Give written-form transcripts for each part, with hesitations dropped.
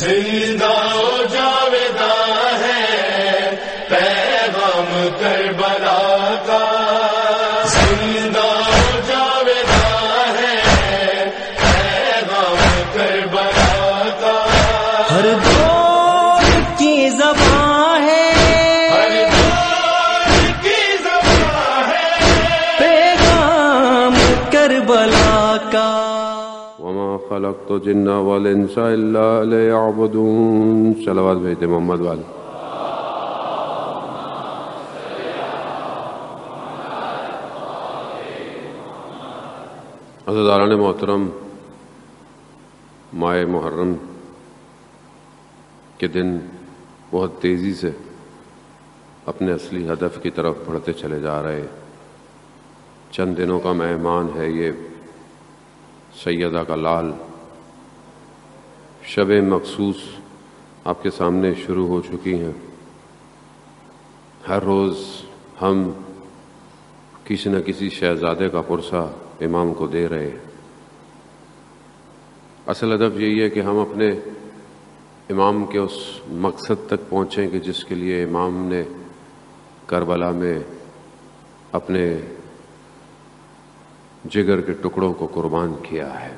زندہ و جاویدہ ہے پیغام کربلا کا، زندہ و جاویدہ ہے پیغام کربلا کا، ہر دور کی زباں ہے، ہر دور کی زباں ہے پیغام کربلا کا۔ وما خلقت الجن والانس الا لیعبدون، صلوات بھیجتے محمد والے۔ عزیزان محترم، ماہ محرم کے دن بہت تیزی سے اپنے اصلی ہدف کی طرف بڑھتے چلے جا رہے چند دنوں کا مہمان ہے یہ سیدہ کا لال۔ شب مخصوص آپ کے سامنے شروع ہو چکی ہیں، ہر روز ہم کسی نہ کسی شہزادے کا پرسہ امام کو دے رہے ہیں۔ اصل ادب یہی ہے کہ ہم اپنے امام کے اس مقصد تک پہنچیں کہ جس کے لیے امام نے کربلا میں اپنے جگر کے ٹکڑوں کو قربان کیا ہے۔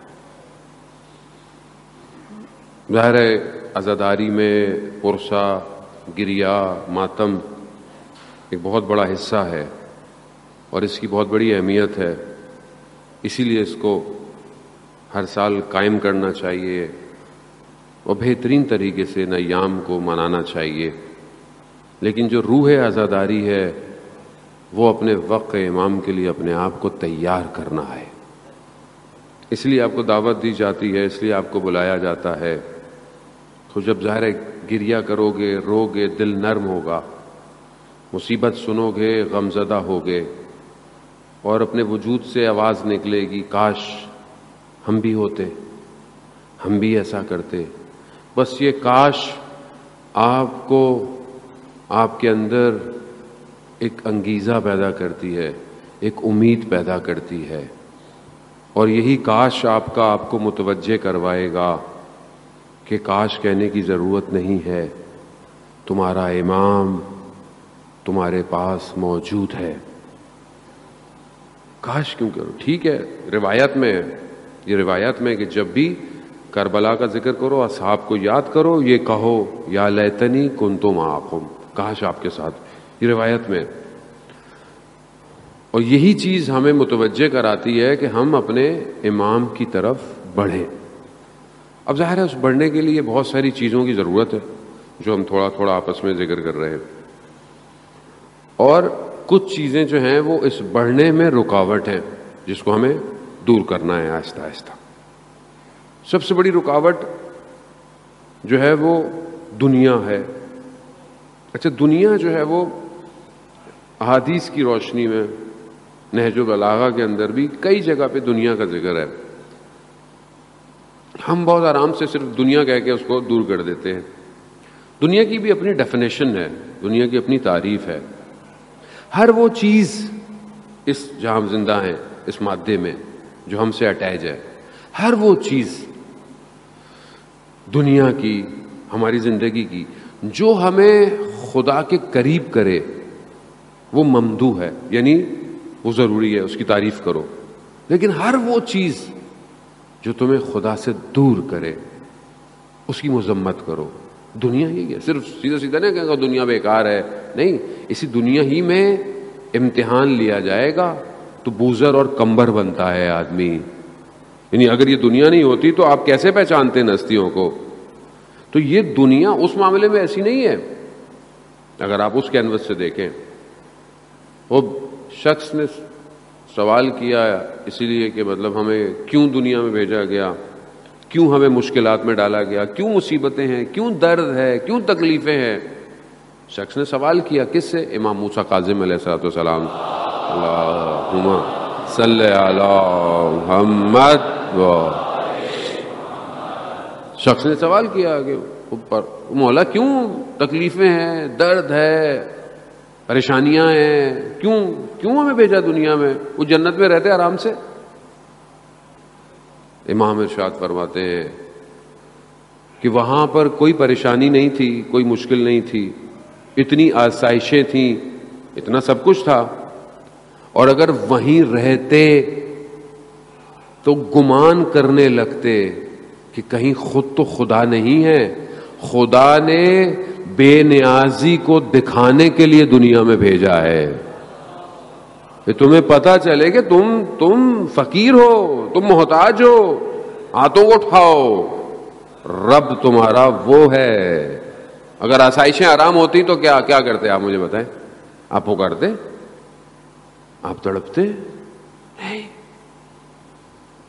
ظاہر ہے عزاداری میں پرسہ، گریہ، ماتم ایک بہت بڑا حصہ ہے اور اس کی بہت بڑی اہمیت ہے، اسی لیے اس کو ہر سال قائم کرنا چاہیے اور بہترین طریقے سے ان ایام کو منانا چاہیے۔ لیکن جو روح عزاداری ہے وہ اپنے وقت امام کے لیے اپنے آپ کو تیار کرنا ہے، اس لیے آپ کو دعوت دی جاتی ہے، اس لیے آپ کو بلایا جاتا ہے۔ تو جب ظاہر ہے گریہ کرو گے، رو گے، دل نرم ہوگا، مصیبت سنو گے، غمزدہ ہوگے اور اپنے وجود سے آواز نکلے گی، کاش ہم بھی ہوتے، ہم بھی ایسا کرتے۔ بس یہ کاش آپ کو آپ کے اندر ایک انگیزہ پیدا کرتی ہے، ایک امید پیدا کرتی ہے اور یہی کاش آپ کا آپ کو متوجہ کروائے گا کہ کاش کہنے کی ضرورت نہیں ہے، تمہارا امام تمہارے پاس موجود ہے۔ کاش کیوں کرو؟ ٹھیک ہے، روایت میں یہ روایت میں کہ جب بھی کربلا کا ذکر کرو، اصحاب کو یاد کرو، یہ کہو یا لیتنی کنتم معہم، کاش آپ کے ساتھ، یہ روایت میں۔ اور یہی چیز ہمیں متوجہ کراتی ہے کہ ہم اپنے امام کی طرف بڑھیں۔ اب ظاہر ہے اس بڑھنے کے لیے بہت ساری چیزوں کی ضرورت ہے جو ہم تھوڑا تھوڑا آپس میں ذکر کر رہے ہیں، اور کچھ چیزیں جو ہیں وہ اس بڑھنے میں رکاوٹ ہیں جس کو ہمیں دور کرنا ہے آہستہ آہستہ۔ سب سے بڑی رکاوٹ جو ہے وہ دنیا ہے۔ اچھا، دنیا جو ہے وہ احادیث کی روشنی میں نہج و بلاغہ کے اندر بھی کئی جگہ پہ دنیا کا ذکر ہے، ہم بہت آرام سے صرف دنیا کہہ کے اس کو دور کر دیتے ہیں۔ دنیا کی بھی اپنی ڈیفینیشن ہے، دنیا کی اپنی تعریف ہے۔ ہر وہ چیز اس جہاں ہم زندہ ہیں، اس مادے میں جو ہم سے اٹیچ ہے، ہر وہ چیز دنیا کی، ہماری زندگی کی، جو ہمیں خدا کے قریب کرے وہ ممدوح ہے، یعنی وہ ضروری ہے، اس کی تعریف کرو۔ لیکن ہر وہ چیز جو تمہیں خدا سے دور کرے اس کی مذمت کرو۔ دنیا ہی ہے، صرف سیدھا سیدھا نہیں کہا دنیا بیکار ہے، نہیں، اسی دنیا ہی میں امتحان لیا جائے گا تو بوزر اور کمبر بنتا ہے آدمی۔ یعنی اگر یہ دنیا نہیں ہوتی تو آپ کیسے پہچانتے ہستیوں کو؟ تو یہ دنیا اس معاملے میں ایسی نہیں ہے اگر آپ اس کینوس سے دیکھیں۔ وہ شخص نے سوال کیا اسی لیے کہ مطلب ہمیں کیوں دنیا میں بھیجا گیا، کیوں ہمیں مشکلات میں ڈالا گیا، کیوں مصیبتیں ہیں، کیوں درد ہے، کیوں تکلیفیں ہیں۔ شخص نے سوال کیا، کس سے؟ امام موسیٰ کاظم علیہ السلام، اللہم صلی علی محمد۔ شخص نے سوال کیا کہ اوپر مولا کیوں تکلیفیں ہیں، درد ہے، پریشانیاں ہیں، کیوں ہمیں بھیجا دنیا میں؟ وہ جنت میں رہتے آرام سے۔ امام ارشاد فرماتے ہیں کہ وہاں پر کوئی پریشانی نہیں تھی، کوئی مشکل نہیں تھی، اتنی آسائشیں تھیں، اتنا سب کچھ تھا. اور اگر وہیں رہتے تو گمان کرنے لگتے کہ کہیں خود تو خدا نہیں ہے، خدا نے بے نیازی کو دکھانے کے لیے دنیا میں بھیجا ہے کہ تمہیں پتہ چلے کہ تم فقیر ہو، تم محتاج ہو، ہاتھوں کو اٹھاؤ، رب تمہارا وہ ہے. اگر آسائشیں آرام ہوتی تو کیا کرتے آپ مجھے بتائیں؟ آپ پکارتے، آپ تڑپتے، نہیں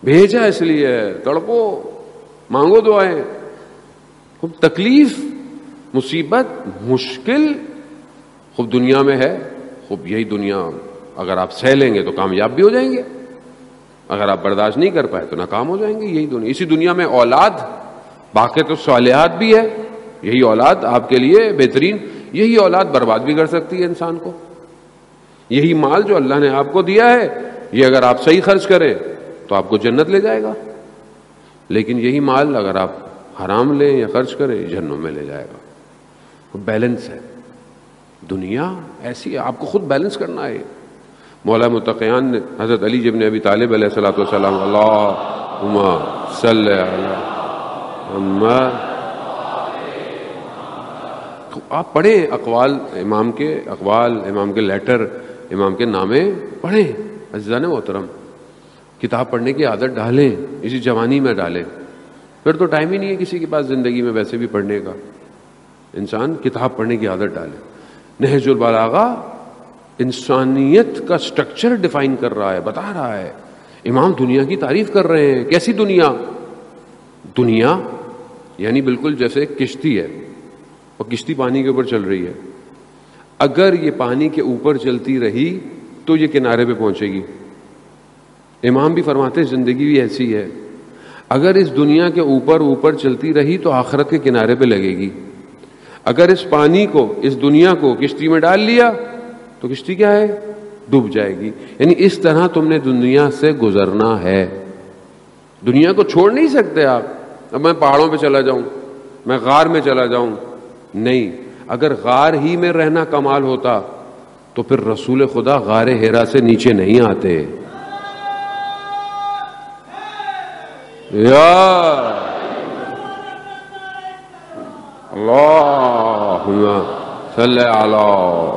بھیجا اس لیے تڑپو، مانگو دعائیں. خوب تکلیف، مصیبت، مشکل خوب دنیا میں ہے، خوب یہی دنیا اگر آپ سہ لیں گے تو کامیاب بھی ہو جائیں گے، اگر آپ برداشت نہیں کر پائے تو ناکام ہو جائیں گے. یہی دنیا، اسی دنیا میں اولاد، باقی تو صالحات بھی ہے، یہی اولاد آپ کے لیے بہترین، یہی اولاد برباد بھی کر سکتی ہے انسان کو. یہی مال جو اللہ نے آپ کو دیا ہے، یہ اگر آپ صحیح خرچ کریں تو آپ کو جنت لے جائے گا، لیکن یہی مال اگر آپ حرام لیں یا خرچ کریں جہنم میں لے جائے گا. بیلنس ہے دنیا، ایسی ہے، آپ کو خود بیلنس کرنا ہے. مولا متقیان نے حضرت علی بن ابی طالب علیہ الصلوۃ والسلام، اللہم صل علی محمد، آپ پڑھیں اقوال امام کے، اقوال امام کے، لیٹر امام کے نامے پڑھیں. عزیزان محترم، کتاب پڑھنے کی عادت ڈالیں، اسی جوانی میں ڈالیں، پھر تو ٹائم ہی نہیں ہے کسی کے پاس زندگی میں ویسے بھی پڑھنے کا. انسان کتاب پڑھنے کی عادت ڈالے. نہج البلاغہ انسانیت کا سٹرکچر ڈیفائن کر رہا ہے، بتا رہا ہے. امام دنیا کی تعریف کر رہے ہیں. کیسی دنیا؟ دنیا یعنی بالکل جیسے کشتی ہے، اور کشتی پانی کے اوپر چل رہی ہے. اگر یہ پانی کے اوپر چلتی رہی تو یہ کنارے پہ پہنچے گی. امام بھی فرماتے ہیں زندگی بھی ایسی ہے، اگر اس دنیا کے اوپر چلتی رہی تو آخرت کے کنارے پہ لگے گی. اگر اس پانی کو، اس دنیا کو کشتی میں ڈال لیا تو کشتی کیا ہے، ڈوب جائے گی. یعنی اس طرح تم نے دنیا سے گزرنا ہے. دنیا کو چھوڑ نہیں سکتے آپ. اب میں پہاڑوں پہ چلا جاؤں، میں غار میں چلا جاؤں، نہیں. اگر غار ہی میں رہنا کمال ہوتا تو پھر رسول خدا غار ہیرا سے نیچے نہیں آتے. یا اللہم صلی علی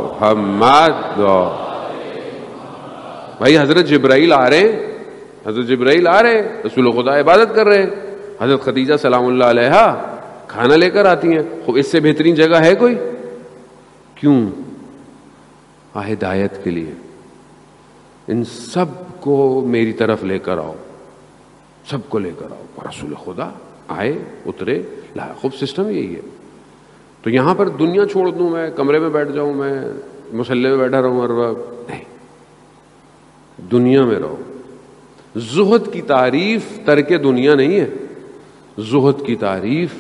محمد. بھائی حضرت جبرائیل آ رہے ہیں، حضرت جبرائیل آ رہے ہیں، رسول خدا عبادت کر رہے ہیں. حضرت خدیجہ سلام اللہ علیہا کھانا لے کر آتی ہیں. خوب اس سے بہترین جگہ ہے کوئی؟ کیوں؟ ہدایت کے لیے. ان سب کو میری طرف لے کر آؤ، سب کو لے کر آؤ. رسول خدا آئے، اترے، لا. خوب سسٹم یہی ہے. تو یہاں پر دنیا چھوڑ دوں، میں کمرے میں بیٹھ جاؤں، میں مسلح میں بیٹھا رہوں، ہر وقت نہیں، دنیا میں رہو. زہد کی تعریف ترک دنیا نہیں ہے. زہد کی تعریف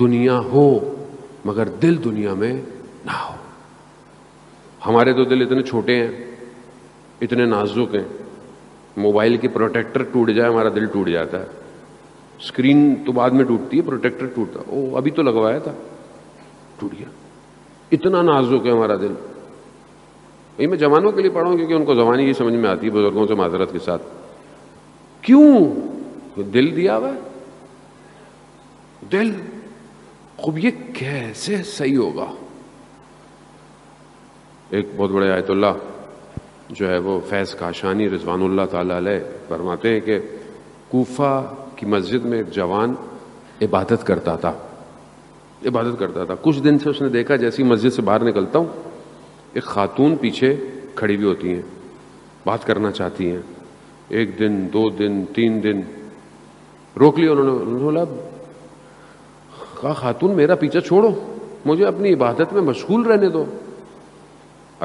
دنیا ہو مگر دل دنیا میں نہ ہو. ہمارے تو دل اتنے چھوٹے ہیں، اتنے نازک ہیں. موبائل کے پروٹیکٹر ٹوٹ جائے ہمارا دل ٹوٹ جاتا ہے. اسکرین تو بعد میں ٹوٹتی ہے، پروٹیکٹر ٹوٹتا، او ابھی تو لگوایا تھا ٹوٹ گیا. اتنا نازک ہے ہمارا دل. یہ میں جوانوں کے لیے پڑھا ہوں کیونکہ ان کو زبانی یہ سمجھ میں آتی ہے، بزرگوں سے معذرت کے ساتھ. کیوں؟ دل دیا ہوا ہے، دل. خوب یہ کیسے صحیح ہوگا؟ ایک بہت بڑے آیت اللہ جو ہے وہ فیض کاشانی رضوان اللہ تعالیٰ علیہ فرماتے ہیں کہ کوفہ کی مسجد میں ایک جوان عبادت کرتا تھا. کچھ دن سے اس نے دیکھا جیسی مسجد سے باہر نکلتا ہوں ایک خاتون پیچھے کھڑی بھی ہوتی ہیں، بات کرنا چاہتی ہیں. ایک دن، دو دن، تین دن روک لیا انہوں نے. بولا خاتون میرا پیچھا چھوڑو، مجھے اپنی عبادت میں مشغول رہنے دو.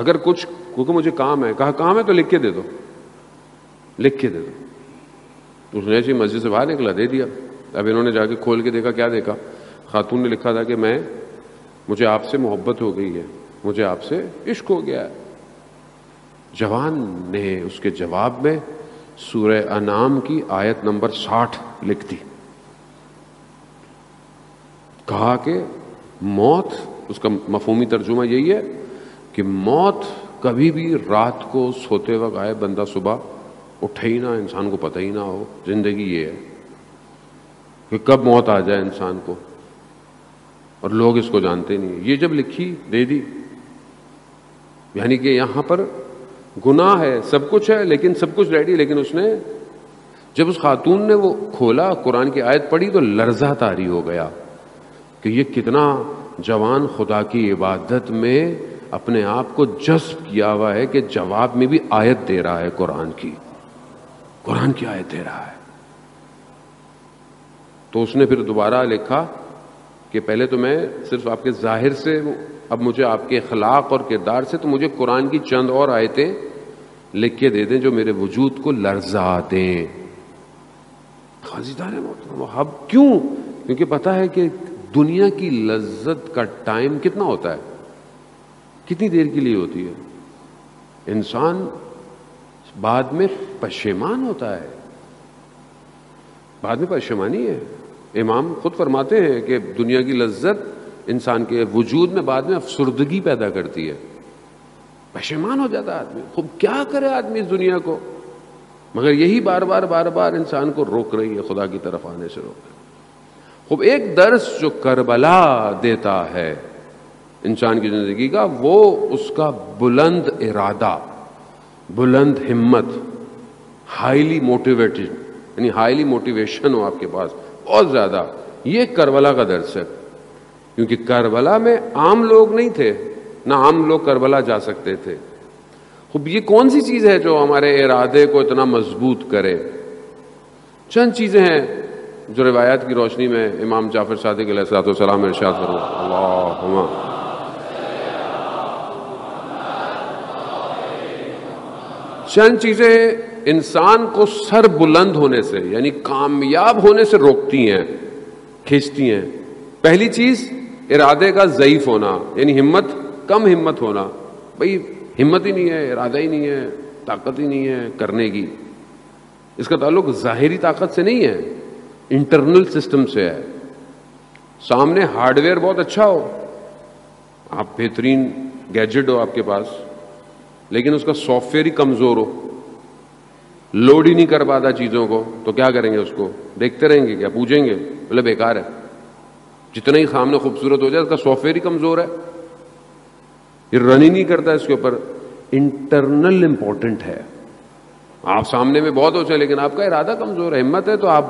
اگر کچھ، کیونکہ مجھے کام ہے. کہا کام ہے تو لکھ کے دے دو. اس نے ایسی مسجد سے باہر نکلا، دے دیا. اب انہوں نے جا کے کھول کے دیکھا، کیا دیکھا؟ خاتون نے لکھا تھا کہ مجھے آپ سے محبت ہو گئی ہے، مجھے آپ سے عشق ہو گیا ہے. جوان نے اس کے جواب میں سورہ انعام کی آیت نمبر 60 لکھ دی. کہا کہ موت، اس کا مفہومی ترجمہ یہی ہے کہ موت کبھی بھی رات کو سوتے وقت آئے، بندہ صبح اٹھے ہی نہ، انسان کو پتہ ہی نہ ہو. زندگی یہ ہے کہ کب موت آ جائے انسان کو، اور لوگ اس کو جانتے نہیں. یہ جب لکھی دے دی، یعنی کہ یہاں پر گناہ ہے، سب کچھ ہے، لیکن سب کچھ ریڈی، لیکن اس نے جب اس خاتون نے وہ کھولا، قرآن کی آیت پڑھی تو لرزہ طاری ہو گیا کہ یہ کتنا جوان خدا کی عبادت میں اپنے آپ کو جذب کیا ہوا ہے کہ جواب میں بھی آیت دے رہا ہے، قرآن کی آیت دے رہا ہے. تو اس نے پھر دوبارہ لکھا کہ پہلے تو میں صرف آپ کے ظاہر سے، اب مجھے آپ کے اخلاق اور کردار سے تو مجھے قرآن کی چند اور آیتیں لکھ کے دے دیں جو میرے وجود کو لرزا دیں. خازیدار محترم، اب کیوں؟ کیونکہ پتہ ہے کہ دنیا کی لذت کا ٹائم کتنا ہوتا ہے، کتنی دیر کے لیے ہوتی ہے. انسان بعد میں پشیمان ہوتا ہے، بعد میں پشیمانی ہے. امام خود فرماتے ہیں کہ دنیا کی لذت انسان کے وجود میں بعد میں افسردگی پیدا کرتی ہے، پشیمان ہو جاتا ہے آدمی. خوب کیا کرے آدمی اس دنیا کو، مگر یہی بار بار بار بار انسان کو روک رہی ہے، خدا کی طرف آنے سے روک رہی ہے. خوب ایک درس جو کربلا دیتا ہے انسان کی زندگی کا، وہ اس کا بلند ارادہ، بلند ہمت، ہائیلی موٹیویٹڈ، یعنی ہائیلی موٹیویشن ہو آپ کے پاس بہت زیادہ. یہ کربلا کا درس ہے، کیونکہ کربلا میں عام لوگ نہیں تھے، نہ عام لوگ کربلا جا سکتے تھے. خب یہ کون سی چیز ہے جو ہمارے ارادے کو اتنا مضبوط کرے؟ چند چیزیں ہیں جو روایات کی روشنی میں امام جعفر صادق علیہ السلام ارشاد فرماتے ہیں، اللہم چند چیزیں انسان کو سر بلند ہونے سے، یعنی کامیاب ہونے سے روکتی ہیں، کھینچتی ہیں. پہلی چیز ارادے کا ضعیف ہونا، یعنی ہمت، کم ہمت ہونا. بھئی ہمت ہی نہیں ہے، ارادہ ہی نہیں ہے، طاقت ہی نہیں ہے کرنے کی. اس کا تعلق ظاہری طاقت سے نہیں ہے، انٹرنل سسٹم سے ہے. سامنے ہارڈ ویئر بہت اچھا ہو، آپ بہترین گیجٹ ہو آپ کے پاس، لیکن اس کا سافٹ ویئر ہی کمزور ہو، لوڈ ہی نہیں کر پاتا چیزوں کو، تو کیا کریں گے؟ اس کو دیکھتے رہیں گے، کیا پوجیں گے؟ بولے بیکار ہے. جتنا ہی سامنے خوبصورت ہو جائے، اس کا سافٹ ویئر ہی کمزور ہے، یہ رن ہی نہیں کرتا اس کے اوپر. انٹرنل امپورٹنٹ ہے، آپ سامنے میں بہت اچھے لیکن آپ کا ارادہ کمزور ہے، ہمت ہے، تو آپ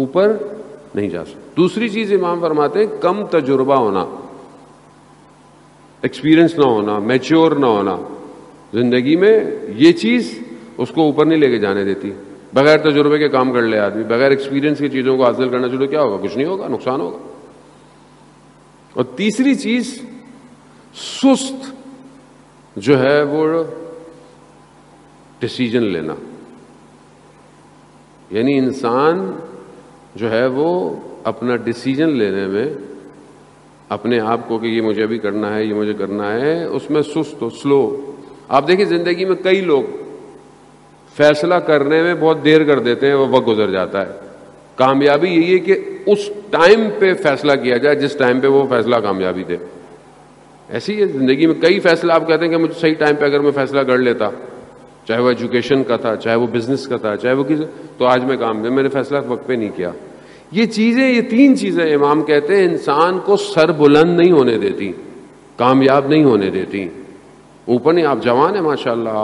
اوپر نہیں جا سکتے. دوسری چیز امام فرماتے ہیں کم تجربہ ہونا، ایکسپیرئنس نہ ہونا، میچور نہ ہونا زندگی میں. یہ چیز اس کو اوپر نہیں لے کے جانے دیتی. بغیر تجربے کے کام کر لے آدمی، بغیر ایکسپیرئنس کی چیزوں کو حاصل کرنا شروع، کیا ہوگا؟ کچھ نہیں ہوگا، نقصان ہوگا. اور تیسری چیز سست جو ہے وہ ڈسیجن لینا، یعنی انسان جو ہے وہ اپنا ڈسیجن لینے میں اپنے آپ کو کہ یہ مجھے ابھی کرنا ہے، یہ مجھے کرنا ہے، اس میں سست ہو، سلو. آپ دیکھیں زندگی میں کئی لوگ فیصلہ کرنے میں بہت دیر کر دیتے ہیں، وہ وقت گزر جاتا ہے. کامیابی یہی ہے کہ اس ٹائم پہ فیصلہ کیا جائے جس ٹائم پہ وہ فیصلہ کامیابی دے. ایسی ہے زندگی میں کئی فیصلہ آپ کہتے ہیں کہ مجھے صحیح ٹائم پہ اگر میں فیصلہ کر لیتا، چاہے وہ ایجوکیشن کا تھا، چاہے وہ بزنس کا تھا، چاہے وہ کسی، تو آج میں کام دیا، میں نے فیصلہ وقت پہ نہیں کیا. یہ چیزیں، یہ تین چیزیں امام کہتے ہیں انسان کو سر بلند نہیں ہونے دیتی، کامیاب نہیں ہونے دیتی، اوپر نہیں. آپ جوان ہیں ماشاءاللہ،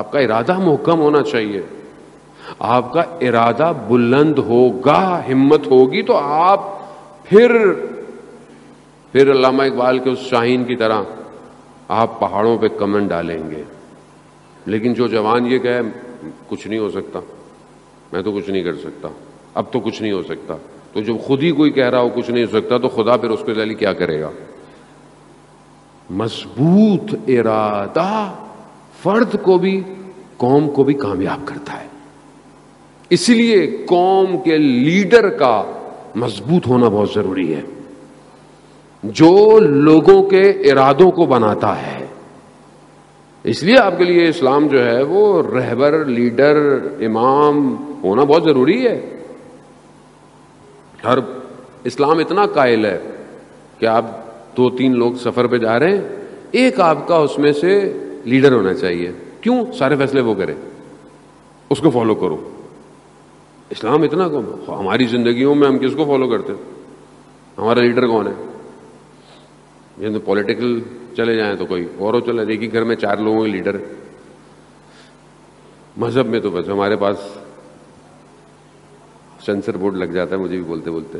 آپ کا ارادہ محکم ہونا چاہیے. آپ کا ارادہ بلند ہوگا، ہمت ہوگی، تو آپ پھر علامہ اقبال کے اس شاہین کی طرح آپ پہاڑوں پہ کمن ڈالیں گے. لیکن جو جوان یہ کہے کچھ نہیں ہو سکتا، میں تو کچھ نہیں کر سکتا، اب تو کچھ نہیں ہو سکتا، تو جب خود ہی کوئی کہہ رہا ہو کچھ نہیں ہو سکتا، تو خدا پھر اس کے ذریعے کیا کرے گا؟ مضبوط ارادہ فرد کو بھی قوم کو بھی کامیاب کرتا ہے. اس لیے قوم کے لیڈر کا مضبوط ہونا بہت ضروری ہے، جو لوگوں کے ارادوں کو بناتا ہے. اس لیے آپ کے لیے اسلام جو ہے وہ رہبر، لیڈر، امام ہونا بہت ضروری ہے. ہر اسلام اتنا قائل ہے کہ آپ 2-3 لوگ سفر پہ جا رہے ہیں، ایک آپ کا اس میں سے لیڈر ہونا چاہیے، کیوں سارے فیصلے وہ کرے، اس کو فالو کرو. اسلام اتنا کم، ہماری زندگیوں میں ہم کس کو فالو کرتے ہیں، ہمارا لیڈر کون ہے. یہ پولیٹیکل چلے جائیں تو کوئی اور ہو، چلے ایک ہی گھر میں 4 لوگوں کے لیڈر. مذہب میں تو بس ہمارے پاس سینسر بورڈ لگ جاتا ہے مجھے بھی بولتے بولتے،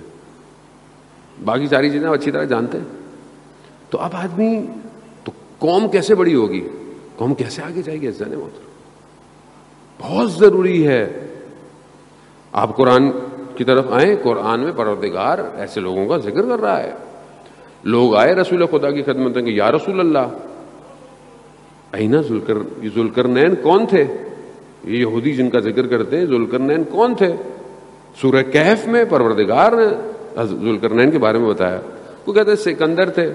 باقی ساری چیزیں اچھی طرح جانتے ہیں. تو اب آدمی تو قوم کیسے بڑی ہوگی، قوم کیسے آگے جائے گی، ایسا نہیں ہوتا. بہت ضروری ہے آپ قرآن کی طرف آئیں. قرآن میں پروردگار ایسے لوگوں کا ذکر کر رہا ہے. لوگ آئے رسول خدا کی خدمت میں کہ یا رسول اللہ، اینا ذوالقرنین کون تھے، یہ یہودی جن کا ذکر کرتے ہیں، ذوالقرنین کون تھے. سورہ کہف میں پروردگار نے ذوالقرنین کے بارے میں بتایا. وہ کہتے ہیں سکندر تھے،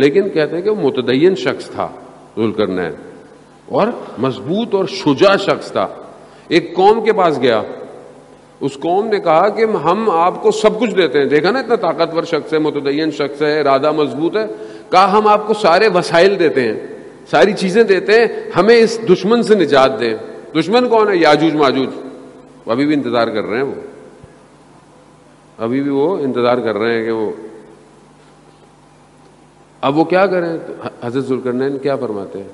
لیکن کہتے ہیں کہ وہ متدین شخص تھا ذوالقرنین، اور مضبوط اور شجاع شخص تھا. ایک قوم کے پاس گیا، اس قوم نے کہا کہ ہم آپ کو سب کچھ دیتے ہیں، دیکھا نا اتنا طاقتور شخص ہے، متدین شخص ہے، ارادہ مضبوط ہے. کہا ہم آپ کو سارے وسائل دیتے ہیں، ساری چیزیں دیتے ہیں، ہمیں اس دشمن سے نجات دیں. دشمن کون ہے، یاجوج ماجوج. ابھی بھی انتظار کر رہے ہیں، وہ ابھی بھی وہ انتظار کر رہے ہیں کہ وہ اب وہ کیا کریں. حضرت ذوالقرنین کیا فرماتے ہیں،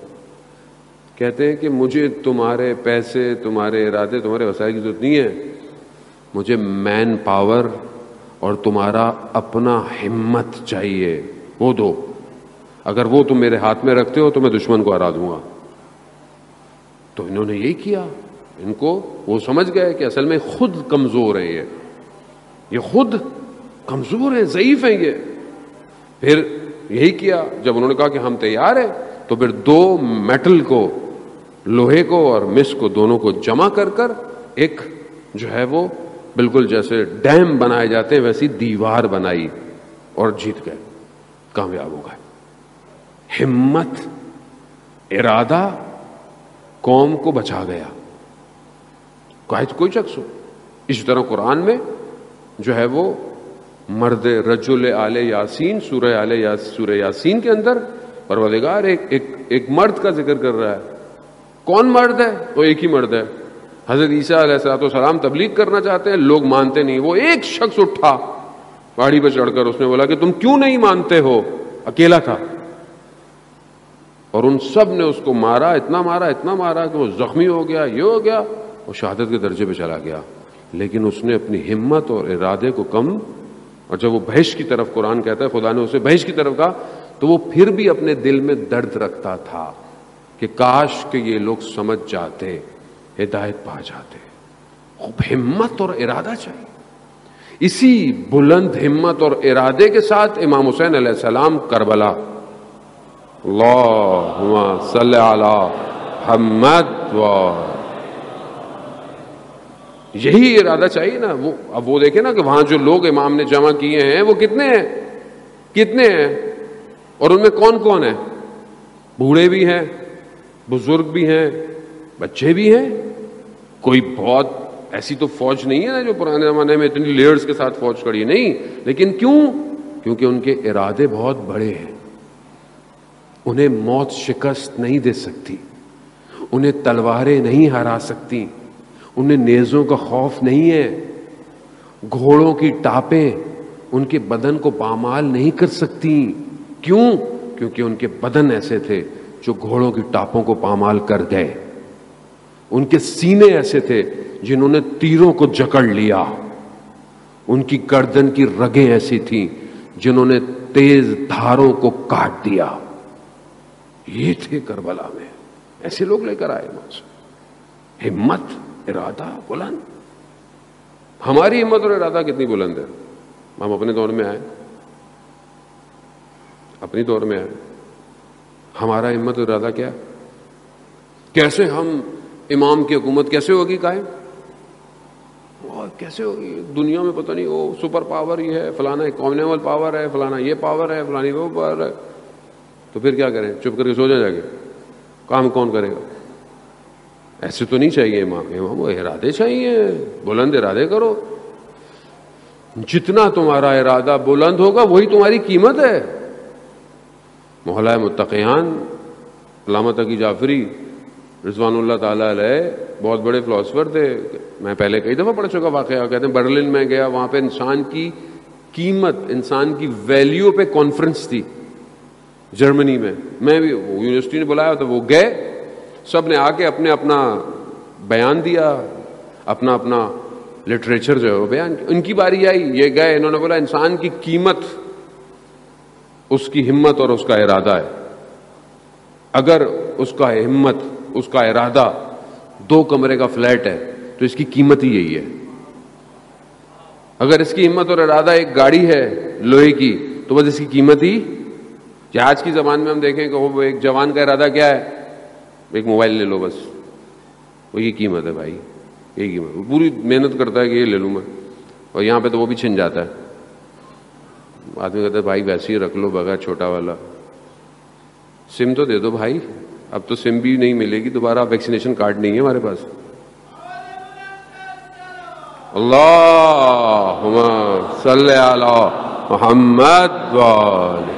کہتے ہیں کہ مجھے تمہارے پیسے، تمہارے ارادے، تمہارے وسائل کی ضرورت نہیں ہے، مجھے مین پاور اور تمہارا اپنا ہمت چاہیے، وہ دو. اگر وہ تم میرے ہاتھ میں رکھتے ہو تو میں دشمن کو ہرا دوں گا. تو انہوں نے یہی کیا، ان کو وہ سمجھ گئے کہ اصل میں خود کمزور ہیں، یہ خود کمزور ہیں، ضعیف ہیں یہ. پھر یہی کیا، جب انہوں نے کہا کہ ہم تیار ہیں، تو پھر دو میٹل کو، لوہے کو اور مس کو، دونوں کو جمع کر کر ایک جو ہے وہ بالکل جیسے ڈیم بنائے جاتے ہیں ویسی دیوار بنائی، اور جیت گئے، کامیاب ہو گئے. ہمت، ارادہ قوم کو بچا گیا، کوئی شخص ہو. اسی طرح قرآن میں جو ہے وہ مرد رجل آل یاسین، سورہ یاسین کے اندر پروردگار ایک مرد کا ذکر کر رہا ہے. کون مرد ہے، وہ ایک ہی مرد ہے. حضرت عیسیٰ علیہ السلام تبلیغ کرنا چاہتے ہیں، لوگ مانتے نہیں. وہ ایک شخص اٹھا پہاڑی پہ چڑھ کر، اس نے بولا کہ تم کیوں نہیں مانتے ہو. اکیلا تھا، اور ان سب نے اس کو مارا، اتنا مارا کہ وہ زخمی ہو گیا، یہ ہو گیا، وہ شہادت کے درجے پہ چلا گیا. لیکن اس نے اپنی ہمت اور ارادے کو کم، اور جب وہ بہشت کی طرف، قرآن کہتا ہے خدا نے اسے بہشت کی طرف کہا، تو وہ پھر بھی اپنے دل میں درد رکھتا تھا کہ کاش کہ یہ لوگ سمجھ جاتے، ہدایت پا جاتے. خوب ہمت اور ارادہ چاہیے. اسی بلند ہمت اور ارادے کے ساتھ امام حسین علیہ السلام کربلا، اللہم صلی علی محمد. یہی ارادہ چاہیے نا. وہ اب وہ دیکھیں نا کہ وہاں جو لوگ امام نے جمع کیے ہیں وہ کتنے ہیں، اور ان میں کون ہیں. بوڑھے بھی ہیں، بزرگ بھی ہیں، بچے بھی ہیں. کوئی بہت ایسی تو فوج نہیں ہے نا جو پرانے زمانے میں اتنی لیئرز کے ساتھ فوج کھڑی نہیں. لیکن کیونکہ ان کے ارادے بہت بڑے ہیں. انہیں موت شکست نہیں دے سکتی، انہیں تلواریں نہیں ہرا سکتی، انہیں نیزوں کا خوف نہیں ہے، گھوڑوں کی ٹاپیں ان کے بدن کو پامال نہیں کر سکتی. کیوں؟ کیونکہ ان کے بدن ایسے تھے جو گھوڑوں کی ٹاپوں کو پامال کر گئے. ان کے سینے ایسے تھے جنہوں نے تیروں کو جکڑ لیا. ان کی گردن کی رگیں ایسی تھیں جنہوں نے تیز دھاروں کو کاٹ دیا. یہ تھے کربلا میں، ایسے لوگ لے کر آئے. ہمت، ارادہ بلند. ہماری ہمت اور ارادہ کتنی بلند ہے. ہم اپنے دور میں آئے، ہمارا ہمت اور ارادہ کیا، کیسے ہم امام کی حکومت کیسے ہوگی قائم، اور کیسے ہوگی دنیا میں. پتہ نہیں وہ سپر پاور ہی ہے، فلانا اکانومیکل پاور ہے، فلانا یہ پاور ہے، فلانی وہ پاور ہے. تو پھر کیا کریں، چپ کر کے سو جائیں، جا کے کام کون کرے گا. ایسے تو نہیں چاہیے امام. امام وہ ارادے چاہیے، بلند ارادے کرو. جتنا تمہارا ارادہ بلند ہوگا وہی تمہاری قیمت ہے. مولا متقیان علامہ تقی جعفری رضوان اللہ تعالی علیہ بہت بڑے فلاسفر تھے. میں پہلے کئی دفعہ پڑھ چکا واقعہ. کہتے ہیں برلن میں گیا, وہاں پہ انسان کی قیمت, انسان کی ویلیو پہ کانفرنس تھی جرمنی میں. میں بھی یونیورسٹی نے بلایا تو وہ گئے, سب نے آ کے اپنے اپنا بیان دیا, اپنا اپنا لٹریچر جو ہے وہ بیان. ان کی باری آئی, یہ گئے, انہوں نے بولا انسان کی قیمت اس کی ہمت اور اس کا ارادہ ہے. اگر اس کا ہمت, اس کا ارادہ, 2 کمرے کا فلیٹ ہے تو اس کی قیمت ہی یہی ہے. اگر اس کی ہمت اور ارادہ 1 گاڑی ہے لوہے کی تو بس اس کی قیمت ہی. آج کی زبان میں ہم دیکھیں کہ وہ ایک جوان کا ارادہ کیا ہے, ایک موبائل لے لو بس, وہ یہ قیمت ہے بھائی, یہ قیمت. وہ پوری محنت کرتا ہے کہ یہ لے لوں میں, اور یہاں پہ تو وہ بھی چھن جاتا ہے. آدمی کہتا ہے بھائی ویسے ہی رکھ لو بغیر چھوٹا والا, سم تو دے دو بھائی. اب تو سم بھی نہیں ملے گی دوبارہ, ویکسینیشن کارڈ نہیں ہے ہمارے پاس. اللہم صلی علی محمد و آلہ.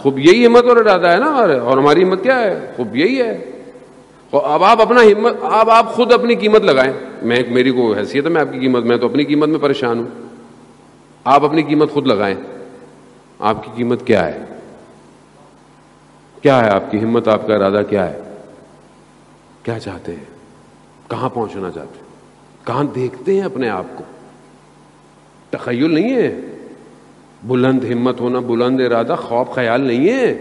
خوب یہی ہمت اور ارادہ ہے نا ہمارے, اور ہماری ہمت کیا ہے, خوب یہی ہے. اب آپ اپنا ہمت, اب آپ خود اپنی قیمت لگائیں. میں, میری کو حیثیت ہے, میں آپ کی قیمت, میں تو اپنی قیمت میں پریشان ہوں. آپ اپنی قیمت خود لگائیں, آپ کی قیمت کیا ہے, کیا ہے آپ کی ہمت, آپ کا ارادہ کیا ہے, کیا چاہتے ہیں, کہاں پہنچنا چاہتے ہیں, کہاں دیکھتے ہیں اپنے آپ کو. تخیل نہیں ہے, بلند ہمت ہونا, بلند ارادہ خواب خیال نہیں ہے.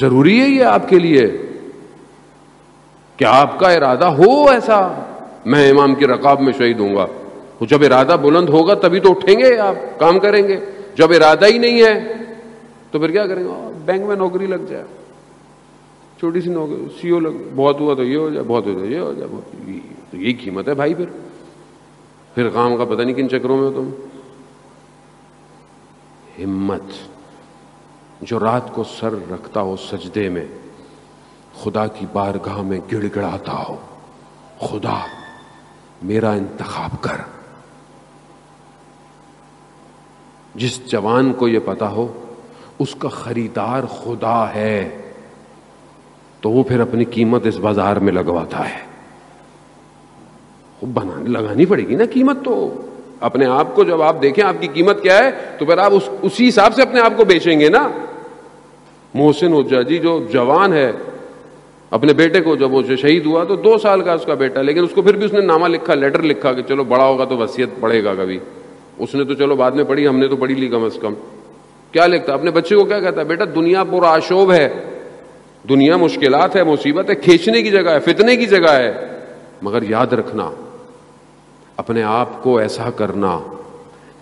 ضروری ہے یہ آپ کے لیے کہ آپ کا ارادہ ہو ایسا, میں امام کی رکاب میں شہید ہوں گا. جب ارادہ بلند ہوگا تبھی تو اٹھیں گے آپ, کام کریں گے. جب ارادہ ہی نہیں ہے تو پھر کیا کریں گے, بینک میں نوکری لگ جائے, چھوٹی سی نوکری, سی او لگ, بہت ہوا تو یہ ہو جائے, بہت ہوا تو یہ ہو جائے, بہت. تو یہی قیمت ہے بھائی. پھر کام کا پتہ نہیں کن چکروں میں ہو تم. ہمت جو رات کو سر رکھتا ہو سجدے میں, خدا کی بارگاہ میں گڑ گڑاتا ہو, خدا میرا انتخاب کر. جس جوان کو یہ پتا ہو اس کا خریدار خدا ہے تو وہ پھر اپنی قیمت اس بازار میں لگواتا ہے. خوب لگانی پڑے گی نا قیمت. تو اپنے آپ کو جب آپ دیکھیں آپ کی قیمت کیا ہے تو پھر آپ اسی حساب سے اپنے آپ کو بیچیں گے نا. محسن حجاجی جی جو جوان ہے, اپنے بیٹے کو جب وہ شہید ہوا تو 2 سال کا اس کا بیٹا, لیکن اس کو پھر بھی اس نے نامہ لکھا, لیٹر لکھا کہ چلو بڑا ہوگا تو وصیت پڑھے گا. کبھی اس نے تو چلو بعد میں پڑھی, ہم نے تو پڑھی لی کم از کم. کیا لکھتا اپنے بچے کو, کیا کہتا ہے, بیٹا دنیا پرآشوب ہے, دنیا مشکلات ہے, مصیبت ہے, کھینچنے کی جگہ ہے, فتنے کی جگہ ہے, مگر یاد رکھنا اپنے آپ کو ایسا کرنا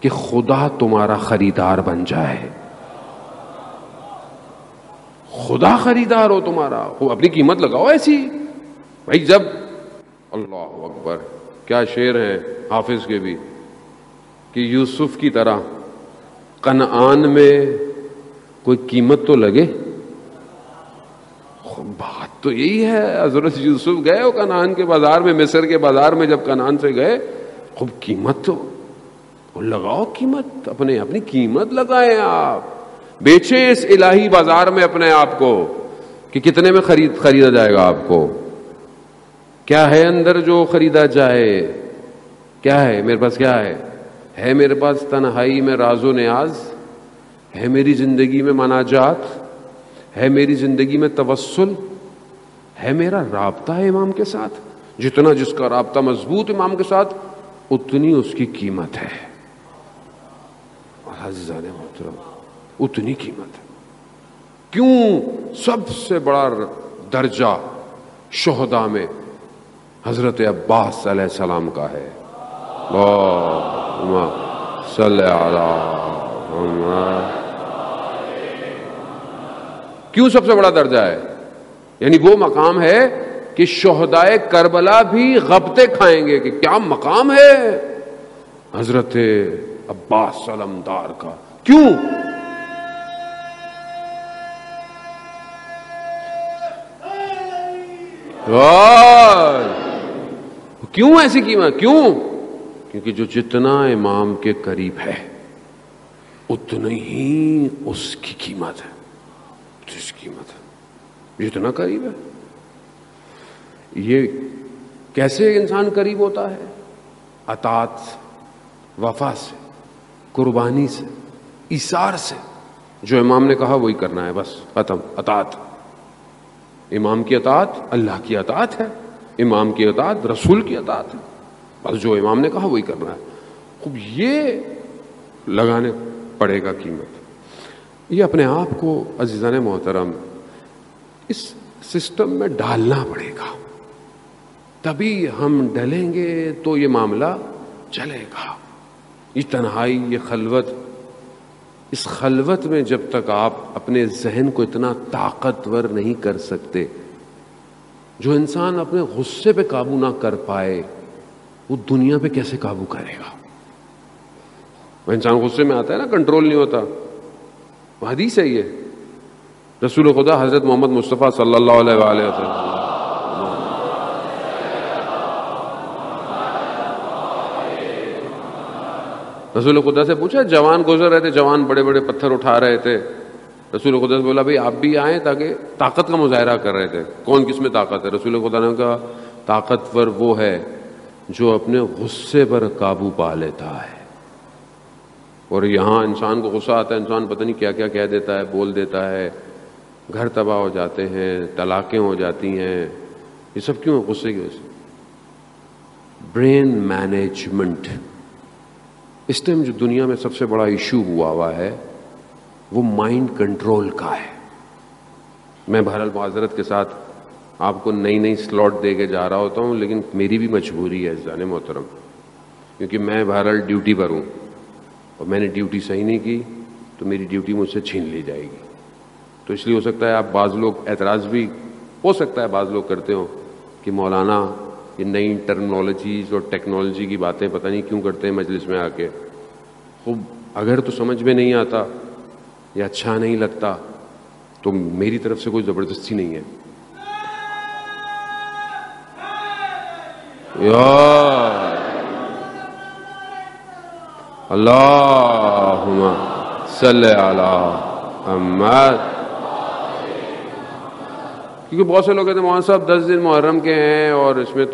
کہ خدا تمہارا خریدار بن جائے, خدا خریدار ہو تمہارا. اپنی قیمت لگاؤ ایسی بھائی. جب اللہ اکبر, کیا شعر ہیں حافظ کے بھی کہ یوسف کی طرح کنعان میں کوئی قیمت تو لگے. بات تو یہی ہے, حضرت یوسف گئے ہو کنعان کے بازار میں, مصر کے بازار میں جب کنعان سے گئے, خوب قیمت تو لگاؤ, قیمت اپنے, اپنی قیمت لگائیں آپ. بیچیں اس الہی بازار میں اپنے آپ کو کہ کتنے میں خریدا جائے گا آپ کو. کیا ہے اندر جو خریدا جائے, کیا ہے میرے پاس, کیا ہے, ہے میرے پاس تنہائی میں راز و نیاز, ہے میری زندگی میں مناجات, ہے میری زندگی میں توسل, ہے میرا رابطہ ہے امام کے ساتھ. جتنا جس کا رابطہ مضبوط امام کے ساتھ اتنی اس کی قیمت ہے. عزیزانِ محترم اتنی قیمت ہے. کیوں سب سے بڑا درجہ شہداء میں حضرت عباس علیہ السلام کا ہے. اللہم صلی علی محمد. کیوں سب سے بڑا درجہ ہے, یعنی وہ مقام ہے کہ شہداء کربلا بھی غبطے کھائیں گے کہ کیا مقام ہے حضرت عباس علمدار کا. کیوں, کیوں ایسی قیمت, کیوں کیونکہ جو جتنا امام کے قریب ہے اتنی ہی اس کی قیمت ہے، اس کی قیمت ہے جتنا قریب ہے۔ یہ کیسے انسان قریب ہوتا ہے؟ اطاعت سے، وفا سے، قربانی سے، ایثار سے۔ جو امام نے کہا وہی کرنا ہے، بس ختم۔ اطاعت، امام کی اطاعت اللہ کی اطاعت ہے، امام کی اطاعت رسول کی اطاعت ہے، بس جو امام نے کہا وہی کرنا ہے۔ خوب یہ لگانے پڑے گا قیمت۔ یہ اپنے آپ کو عزیزان محترم اس سسٹم میں ڈالنا پڑے گا، تبھی ہم ڈھلیں گے تو یہ معاملہ چلے گا۔ یہ تنہائی، یہ خلوت، اس خلوت میں جب تک آپ اپنے ذہن کو اتنا طاقتور نہیں کر سکتے، جو انسان اپنے غصے پہ قابو نہ کر پائے وہ دنیا پہ کیسے قابو کرے گا؟ وہ انسان غصے میں آتا ہے نا، کنٹرول نہیں ہوتا۔ وہ حدیث ہے، یہ رسول خدا حضرت محمد مصطفیٰ صلی اللہ علیہ وآلہ وسلم، رسول خدا سے پوچھا، جوان گزر رہے تھے، جوان بڑے بڑے پتھر اٹھا رہے تھے، رسول خدا سے بولا بھائی آپ بھی آئیں، تاکہ طاقت کا مظاہرہ کر رہے تھے، کون کس میں طاقت ہے؟ رسول خدا نے کہا طاقتور وہ ہے جو اپنے غصے پر قابو پا لیتا ہے۔ اور یہاں انسان کو غصہ آتا ہے، انسان پتہ نہیں کیا کیا کہہ دیتا ہے، بول دیتا ہے، گھر تباہ ہو جاتے ہیں، طلاقیں ہو جاتی ہیں۔ یہ سب کیوں؟ غصے کی وجہ سے۔ برین مینجمنٹ، اس ٹائم جو دنیا میں سب سے بڑا ایشو ہوا ہوا ہے وہ مائنڈ کنٹرول کا ہے۔ میں بہرحال معذرت کے ساتھ آپ کو نئی نئی سلاٹ دے کے جا رہا ہوتا ہوں، لیکن میری بھی مجبوری ہے عزیزان محترم، کیونکہ میں بہرحال ڈیوٹی پر ہوں، اور میں نے ڈیوٹی صحیح نہیں کی تو میری ڈیوٹی مجھ سے چھین لی جائے گی۔ تو اس لیے ہو سکتا ہے آپ بعض لوگ اعتراض بھی ہو سکتا ہے، بعض لوگ کرتے ہو کہ مولانا یہ نئی ٹرمنالوجیز اور ٹیکنالوجی کی باتیں پتہ نہیں کیوں کرتے ہیں مجلس میں آ کے۔ خوب اگر تو سمجھ میں نہیں آتا یا اچھا نہیں لگتا تو میری طرف سے کوئی زبردستی نہیں ہے۔ یا اللہم صلی علی محمد، کیونکہ بہت سے لوگ کہتے ہیں مولانا صاحب 10 دن محرم کے ہیں اور اس میں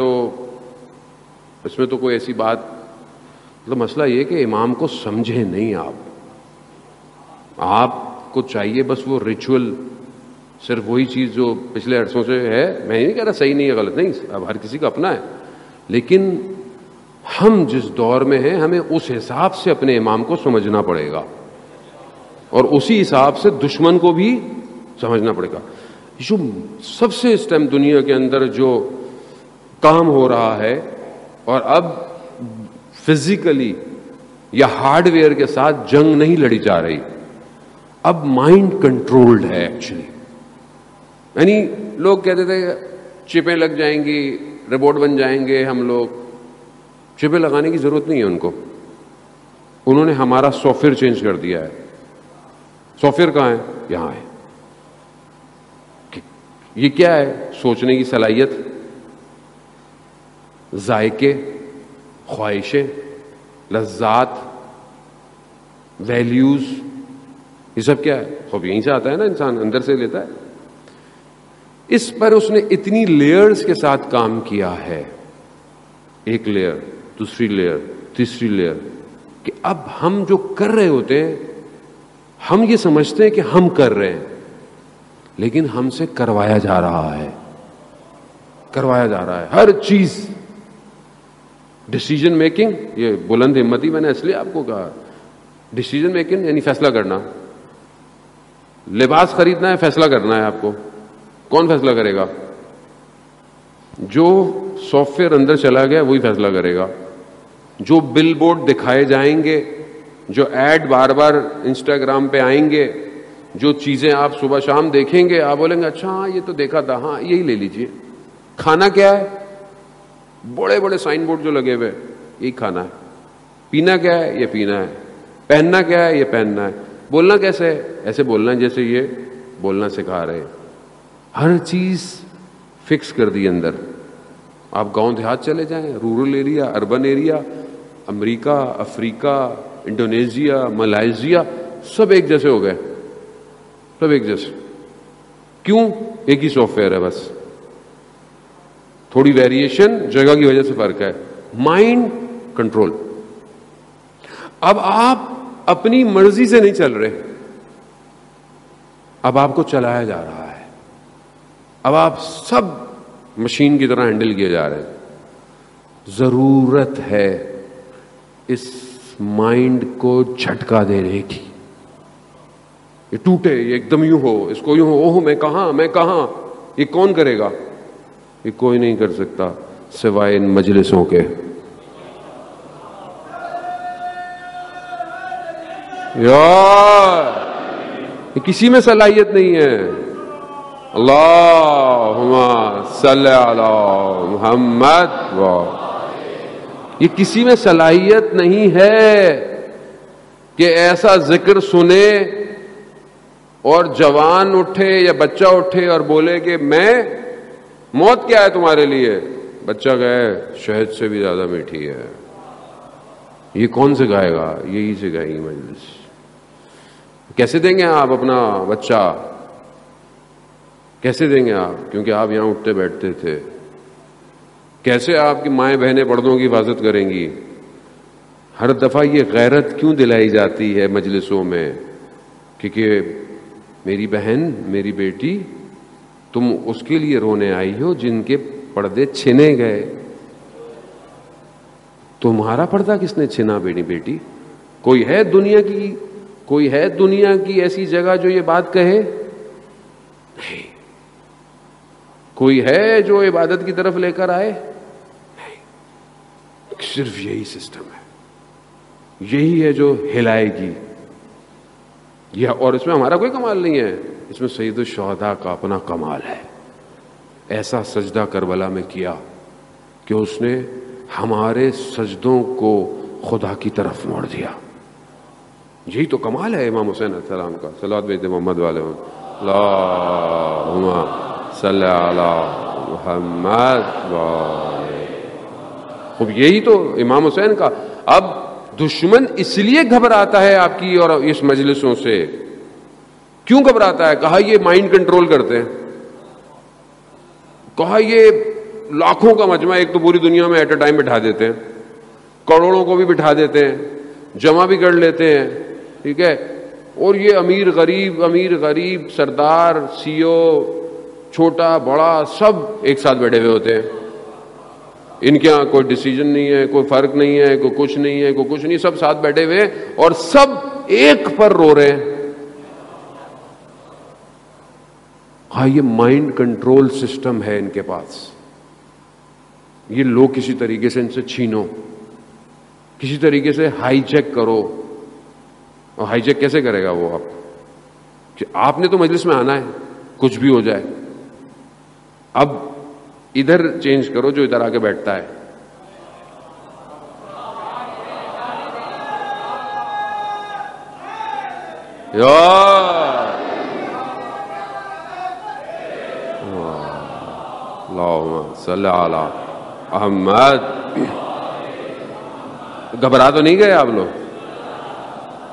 تو کوئی ایسی بات، تو مسئلہ یہ کہ امام کو سمجھے نہیں آپ کو چاہیے بس وہ ریچول، صرف وہی چیز جو پچھلے عرصوں سے ہے۔ میں یہ نہیں کہہ رہا صحیح نہیں ہے، غلط نہیں، اب ہر کسی کا اپنا ہے، لیکن ہم جس دور میں ہیں ہمیں اس حساب سے اپنے امام کو سمجھنا پڑے گا، اور اسی حساب سے دشمن کو بھی سمجھنا پڑے گا۔ جو سب سے اس ٹائم دنیا کے اندر جو کام ہو رہا ہے، اور اب فزیکلی یا ہارڈ ویئر کے ساتھ جنگ نہیں لڑی جا رہی، اب مائنڈ کنٹرولڈ ہے ایکچولی۔ یعنی لوگ کہتے تھے چپیں لگ جائیں گی، روبوٹ بن جائیں گے ہم لوگ۔ چپیں لگانے کی ضرورت نہیں ہے ان کو، انہوں نے ہمارا سافٹ ویئر چینج کر دیا ہے۔ سافٹ ویئر کہاں ہے؟ یہاں ہے۔ یہ کیا ہے؟ سوچنے کی صلاحیت، ذائقے، خواہشیں، لذات، ویلیوز، یہ سب کیا ہے؟ خوب یہیں سے آتا ہے نا، انسان اندر سے لیتا ہے۔ اس پر اس نے اتنی لیئرز کے ساتھ کام کیا ہے، ایک لیئر، دوسری لیئر، تیسری لیئر، کہ اب ہم جو کر رہے ہوتے ہیں ہم یہ سمجھتے ہیں کہ ہم کر رہے ہیں، لیکن ہم سے کروایا جا رہا ہے ہر چیز۔ ڈیسیجن میکنگ، یہ بلند ہمتی، میں نے اس لیے آپ کو کہا ڈیسیجن میکنگ یعنی فیصلہ کرنا۔ لباس خریدنا ہے، فیصلہ کرنا ہے آپ کو، کون فیصلہ کرے گا؟ جو سافٹ ویئر اندر چلا گیا وہی فیصلہ کرے گا۔ جو بل بورڈ دکھائے جائیں گے، جو ایڈ بار بار انسٹاگرام پہ آئیں گے، جو چیزیں آپ صبح شام دیکھیں گے، آپ بولیں گے اچھا ہاں یہ تو دیکھا تھا، ہاں یہی لے لیجئے۔ کھانا کیا ہے؟ بڑے بڑے سائن بورڈ جو لگے ہوئے، یہی کھانا ہے۔ پینا کیا ہے؟ یہ پینا ہے۔ پہننا کیا ہے؟ یہ پہننا ہے۔ بولنا کیسے ہے؟ ایسے بولنا ہے جیسے یہ بولنا سکھا رہے۔ ہر چیز فکس کر دی اندر۔ آپ گاؤں دیہات چلے جائیں، rural area, urban area, America, Africa, Indonesia, Malaysia, سب ایک جیسے ہو گئے، سب ایک جیسے. کیوں؟ ایک ہی سافٹ ویئر ہے، بس تھوڑی ویریشن جگہ کی وجہ سے فرق ہے. Mind control. اب آپ اپنی مرضی سے نہیں چل رہے، اب آپ کو چلایا جا رہا ہے، اب آپ سب مشین کی طرح ہینڈل کیے جا رہے ہیں. ضرورت ہے اس مائنڈ کو جھٹکا دینے کی، یہ ٹوٹے، یہ ایک دم یوں ہو، اس کو یوں ہو، اوہ میں کہاں. یہ کون کرے گا؟ یہ کوئی نہیں کر سکتا سوائے ان مجلسوں کے. یار کسی میں صلاحیت نہیں ہے. اللہم صلی علی محمد. یہ کسی میں صلاحیت نہیں ہے کہ ایسا ذکر سنے اور جوان اٹھے یا بچہ اٹھے اور بولے کہ میں موت کیا ہے تمہارے لیے. بچہ گائے شہد سے بھی زیادہ میٹھی ہے. یہ کون سے گائے گا؟ یہی سے گائے گی مجلس. کیسے دیں گے آپ اپنا بچہ؟ کیسے دیں گے آپ؟ کیونکہ آپ یہاں اٹھتے بیٹھتے تھے. کیسے آپ کی مائیں بہنیں پردوں کی حفاظت کریں گی؟ ہر دفعہ یہ غیرت کیوں دلائی جاتی ہے مجلسوں میں؟ کیونکہ میری بہن، میری بیٹی، تم اس کے لیے رونے آئی ہو جن کے پردے چھینے گئے. تمہارا پردہ کس نے چھینا بیٹی؟ بیٹی کوئی ہے دنیا کی، کوئی ہے دنیا کی ایسی جگہ جو یہ بات کہے؟ نہیں. کوئی ہے جو عبادت کی طرف لے کر آئے؟ نہیں. صرف یہی سسٹم ہے، یہی ہے جو ہلائے گی. یہ اور اس میں ہمارا کوئی کمال نہیں ہے، اس میں سید الشہداء کا اپنا کمال ہے. ایسا سجدہ کربلا میں کیا کہ اس نے ہمارے سجدوں کو خدا کی طرف موڑ دیا. یہی تو کمال ہے امام حسین علیہ السلام کا. صلوات بھیجتے محمد والے اللہم صلی علی محمد. خب یہی تو امام حسین کا. اب دشمن اس لیے گھبراتا ہے آپ کی اور اس مجلسوں سے. کیوں گھبراتا ہے؟ کہا یہ مائنڈ کنٹرول کرتے ہیں، کہا یہ لاکھوں کا مجمع ایک تو پوری دنیا میں ایٹ اے ٹائم بٹھا دیتے ہیں، کروڑوں کو بھی بٹھا دیتے ہیں، جمع بھی کر لیتے ہیں، ٹھیک ہے. اور یہ امیر غریب، سردار، سی او، چھوٹا بڑا، سب ایک ساتھ بیٹھے ہوئے ہوتے ہیں. ان کے یہاں کوئی ڈیسیجن نہیں ہے، کوئی فرق نہیں ہے، کوئی کچھ نہیں ہے، کوئی کچھ نہیں، سب ساتھ بیٹھے ہوئے اور سب ایک پر رو رہے ہیں. ہاں یہ مائنڈ کنٹرول سسٹم ہے ان کے پاس. یہ لوگ کسی طریقے سے ان سے چھینو، کسی طریقے سے ہائی جیک کرو. اور ہائی جیک کیسے کرے گا وہ آپ کہ آپ نے تو مجلس میں آنا ہے کچھ بھی ہو جائے. اب ادھر چینج کرو جو ادھر آ کے بیٹھتا ہے. اللہم صلی علی محمد. گھبرا تو نہیں گئے آپ لوگ؟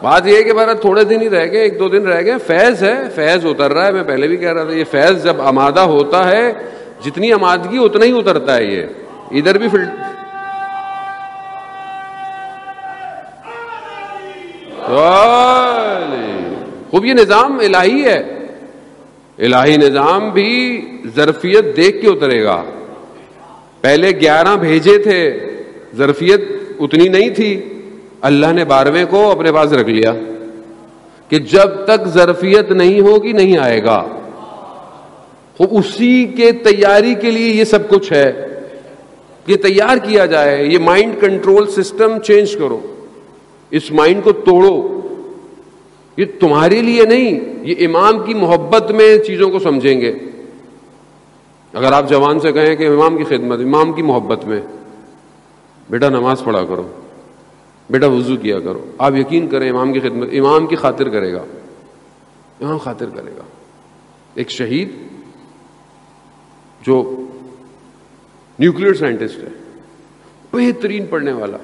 بات یہ ہے کہ بھارت تھوڑے دن ہی رہ گئے، ایک دو دن رہ گئے. فیض ہے، فیض اتر رہا ہے. میں پہلے بھی کہہ رہا تھا یہ فیض جب آمادہ ہوتا ہے، جتنی آمادگی اتنا ہی اترتا ہے. یہ ادھر بھی خوب یہ نظام الہی ہے. الہی نظام بھی ظرفیت دیکھ کے اترے گا. پہلے 11 بھیجے تھے، ظرفیت اتنی نہیں تھی. اللہ نے 12ویں کو اپنے پاس رکھ لیا کہ جب تک ظرفیت نہیں ہوگی نہیں آئے گا. خوب اسی کے تیاری کے لیے یہ سب کچھ ہے کہ تیار کیا جائے. یہ مائنڈ کنٹرول سسٹم چینج کرو، اس مائنڈ کو توڑو. یہ تمہارے لیے نہیں، یہ امام کی محبت میں چیزوں کو سمجھیں گے. اگر آپ جوان سے کہیں کہ امام کی خدمت، امام کی محبت میں، بیٹا نماز پڑھا کرو، بیٹا وضو کیا کرو، آپ یقین کریں امام کی خدمت، امام کی خاطر کرے گا، امام خاطر کرے گا. ایک شہید جو نیوکلیئر سائنٹسٹ ہے، بہترین پڑھنے والا،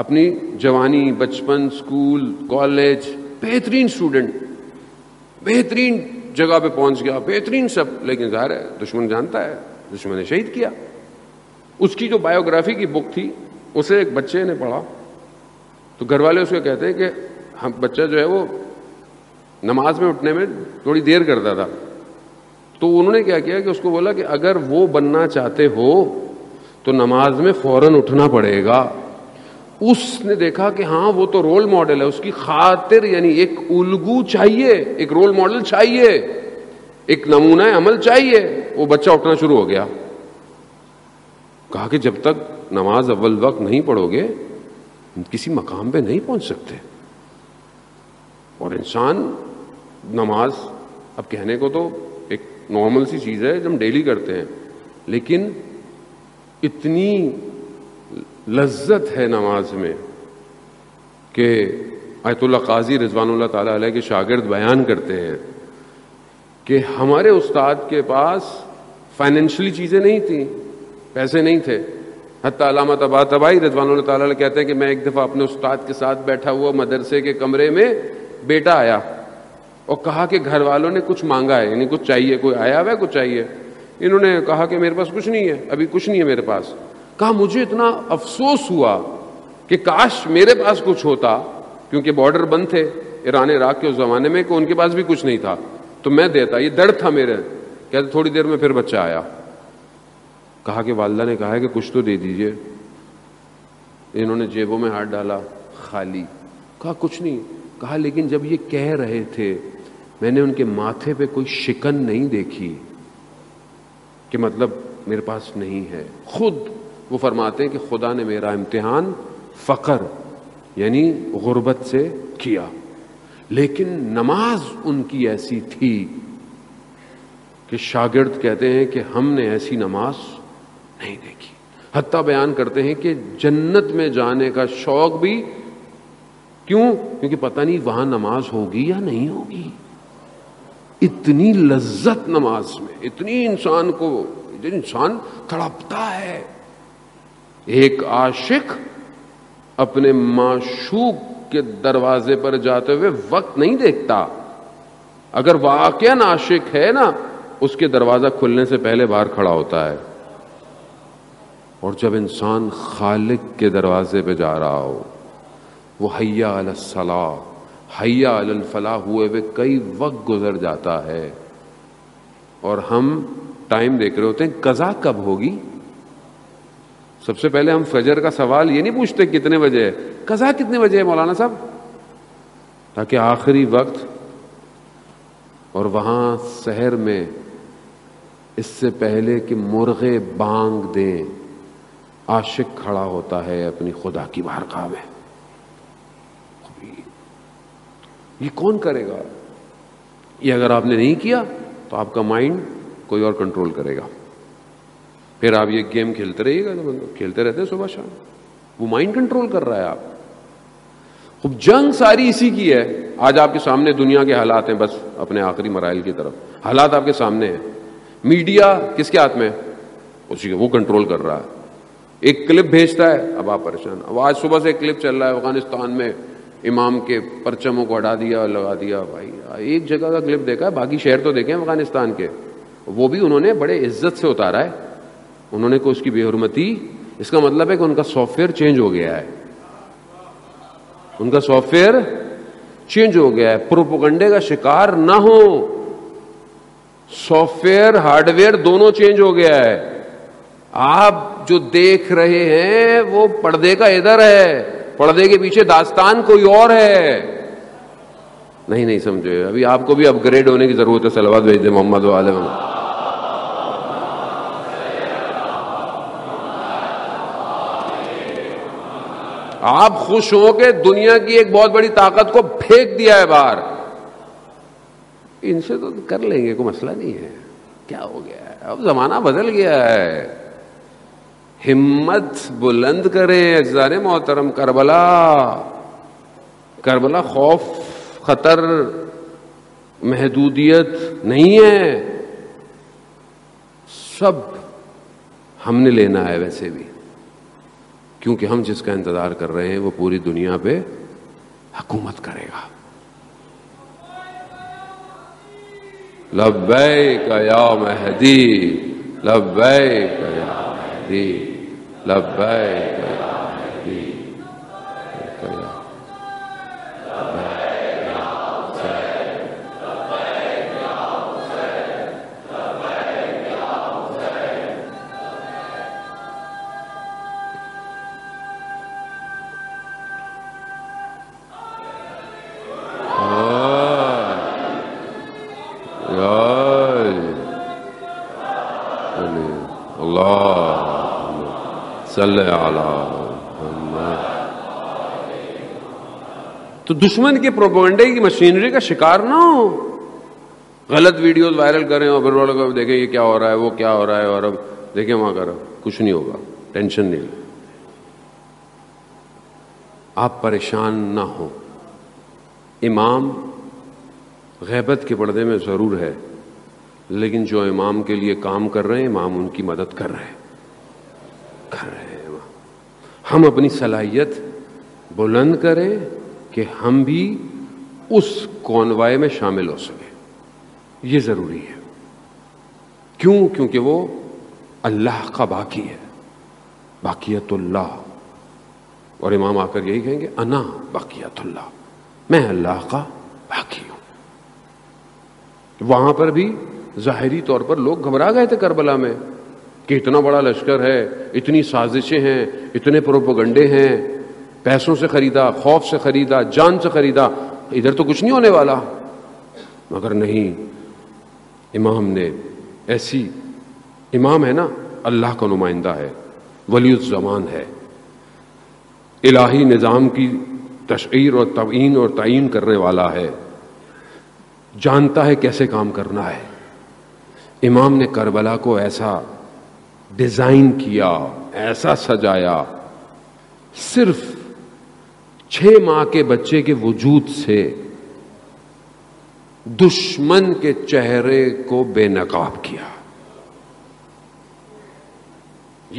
اپنی جوانی، بچپن، اسکول، کالج، بہترین اسٹوڈنٹ، بہترین جگہ پہ پہنچ گیا، بہترین سب، لیکن ظاہر ہے دشمن جانتا ہے، دشمن نے شہید کیا۔ اس کی جو بایوگرافی کی بک تھی اسے ایک بچے نے پڑھا تو گھر والے اس کو کہتے ہیں کہ ہم بچہ جو ہے وہ نماز میں اٹھنے میں تھوڑی دیر کرتا تھا، تو انہوں نے کیا کیا کہ اس کو بولا کہ اگر وہ بننا چاہتے ہو تو نماز میں فوراً اٹھنا پڑے گا۔ اس نے دیکھا کہ ہاں وہ تو رول ماڈل ہے، اس کی خاطر یعنی ایک الگو چاہیے، ایک رول ماڈل چاہیے، ایک نمونہ عمل چاہیے، وہ بچہ اٹھنا شروع ہو گیا۔ کہا کہ جب تک نماز اول وقت نہیں پڑھو گے کسی مقام پہ نہیں پہنچ سکتے۔ اور انسان نماز اب کہنے کو تو ایک نارمل سی چیز ہے جو ہم ڈیلی کرتے ہیں، لیکن اتنی لذت ہے نماز میں کہ آیت اللہ قاضی رضوان اللہ تعالیٰ علیہ کے شاگرد بیان کرتے ہیں کہ ہمارے استاد کے پاس فائنینشلی چیزیں نہیں تھیں، پیسے نہیں تھے، حتیٰ علامہ طباطبائی رضوان اللہ تعالیٰ علیہ کہتے ہیں کہ میں ایک دفعہ اپنے استاد کے ساتھ بیٹھا ہوا مدرسے کے کمرے میں، بیٹا آیا اور کہا کہ گھر والوں نے کچھ مانگا ہے، یعنی کچھ چاہیے، کوئی آیا ہوا ہے کچھ چاہیے، انہوں نے کہا کہ میرے پاس کچھ نہیں ہے، ابھی کچھ نہیں ہے میرے پاس۔ کہا مجھے اتنا افسوس ہوا کہ کاش میرے پاس کچھ ہوتا، کیونکہ بارڈر بند تھے ایران عراق کے اس زمانے میں، کہ ان کے پاس بھی کچھ نہیں تھا تو میں دیتا، یہ درد تھا میرے۔ کہتے تھوڑی دیر میں پھر بچہ آیا، کہا کہ والدہ نے کہا ہے کہ کچھ تو دے دیجئے، انہوں نے جیبوں میں ہاتھ ڈالا، خالی۔ کہا کچھ نہیں۔ کہا لیکن جب یہ کہہ رہے تھے میں نے ان کے ماتھے پہ کوئی شکن نہیں دیکھی کہ مطلب میرے پاس نہیں ہے۔ خود وہ فرماتے ہیں کہ خدا نے میرا امتحان فقر یعنی غربت سے کیا، لیکن نماز ان کی ایسی تھی کہ شاگرد کہتے ہیں کہ ہم نے ایسی نماز نہیں دیکھی۔ حتیٰ بیان کرتے ہیں کہ جنت میں جانے کا شوق بھی کیوں؟ کیونکہ پتہ نہیں وہاں نماز ہوگی یا نہیں ہوگی، اتنی لذت نماز میں، اتنی انسان کو، انسان تڑپتا ہے۔ ایک عاشق اپنے معشوق کے دروازے پر جاتے ہوئے وقت نہیں دیکھتا، اگر واقعاً عاشق ہے نا اس کے دروازہ کھلنے سے پہلے باہر کھڑا ہوتا ہے۔ اور جب انسان خالق کے دروازے پہ جا رہا ہو، وہ حی علی الصلاح، حی علی الفلاح ہوئے ہوئے کئی وقت گزر جاتا ہے، اور ہم ٹائم دیکھ رہے ہوتے ہیں قضا کب ہوگی۔ سب سے پہلے ہم فجر کا سوال یہ نہیں پوچھتے کتنے بجے ہے، قضا کتنے بجے ہے مولانا صاحب، تاکہ آخری وقت اور وہاں سحر میں اس سے پہلے کہ مرغے بانگ دیں عاشق کھڑا ہوتا ہے اپنی خدا کی بارگاہ میں۔ یہ کون کرے گا؟ یہ اگر آپ نے نہیں کیا تو آپ کا مائنڈ کوئی اور کنٹرول کرے گا، پھر آپ یہ گیم کھیلتے رہیے گا، کھیلتے رہتے ہیں صبح شام، وہ مائنڈ کنٹرول کر رہا ہے آپ۔ خوب جنگ ساری اسی کی ہے۔ آج آپ کے سامنے دنیا کے حالات ہیں، بس اپنے آخری مرائل کی طرف حالات آپ کے سامنے ہیں۔ میڈیا کس کے ہاتھ میں ہے؟ اسی کے، وہ کنٹرول کر رہا ہے، ایک کلپ بھیجتا ہے، اب آپ پریشان۔ اب آج صبح سے ایک کلپ چل رہا ہے افغانستان میں، امام کے پرچموں کو ہٹا دیا اور لگا دیا، بھائی ایک جگہ کا کلپ دیکھا ہے، باقی شہر تو دیکھیں افغانستان کے، وہ بھی انہوں نے بڑے عزت سے اتارا ہے، انہوں نے کوئی اس کی بے حرمتی، اس کا مطلب ہے کہ ان کا سافٹ ویئر چینج ہو گیا ہے، ان کا سافٹ ویئر چینج ہو گیا ہے، پروپیگنڈے کا شکار نہ ہو، سافٹ ویئر ہارڈ ویئر دونوں چینج ہو گیا ہے۔ آپ جو دیکھ رہے ہیں وہ پردے کا ادھر ہے، پردے کے پیچھے داستان کوئی اور ہے، نہیں سمجھے، ابھی آپ کو بھی اپ گریڈ ہونے کی ضرورت ہے۔ صلوات بھیج دیں محمد و آل محمد۔ آپ خوش ہو کے دنیا کی ایک بہت بڑی طاقت کو پھینک دیا ہے باہر، ان سے تو کر لیں گے، کوئی مسئلہ نہیں ہے، کیا ہو گیا ہے، اب زمانہ بدل گیا ہے۔ ہمت بلند کریں عزیزان محترم، کربلا خوف، خطر، محدودیت نہیں ہے، سب ہم نے لینا ہے، ویسے بھی کیونکہ ہم جس کا انتظار کر رہے ہیں وہ پوری دنیا پہ حکومت کرے گا. لبیک یا مہدی لبیک یا مہدی لبیک یا مہدی تو دشمن کے پروپیگنڈے کی مشینری کا شکار نہ ہو. غلط ویڈیوز وائرل کریں اور پھر والوں کو دیکھیں یہ کیا ہو رہا ہے وہ کیا ہو رہا ہے اور اب دیکھیں وہاں کرو, کچھ نہیں ہوگا, ٹینشن نہیں. آپ پریشان نہ ہو. امام غیبت کے پردے میں ضرور ہے, لیکن جو امام کے لیے کام کر رہے ہیں امام ان کی مدد کر رہے ہیں. ہم اپنی صلاحیت بلند کریں کہ ہم بھی اس کانوائے میں شامل ہو سکیں, یہ ضروری ہے. کیوں؟ کیونکہ وہ اللہ کا باقی ہے, باقیت اللہ. اور امام آ کر یہی کہیں گے انا باقیت اللہ, میں اللہ کا باقی ہوں. وہاں پر بھی ظاہری طور پر لوگ گھبرا گئے تھے کربلا میں کہ اتنا بڑا لشکر ہے, اتنی سازشیں ہیں, اتنے پروپیگنڈے ہیں, پیسوں سے خریدا, خوف سے خریدا, جان سے خریدا, ادھر تو کچھ نہیں ہونے والا. مگر نہیں, امام نے ایسی, امام ہے نا اللہ کا نمائندہ ہے, ولی الزمان ہے, الہی نظام کی تشعیر اور تبعین اور تعین کرنے والا ہے, جانتا ہے کیسے کام کرنا ہے. امام نے کربلا کو ایسا ڈیزائن کیا, ایسا سجایا, صرف 6 ماہ کے بچے کے وجود سے دشمن کے چہرے کو بے نقاب کیا.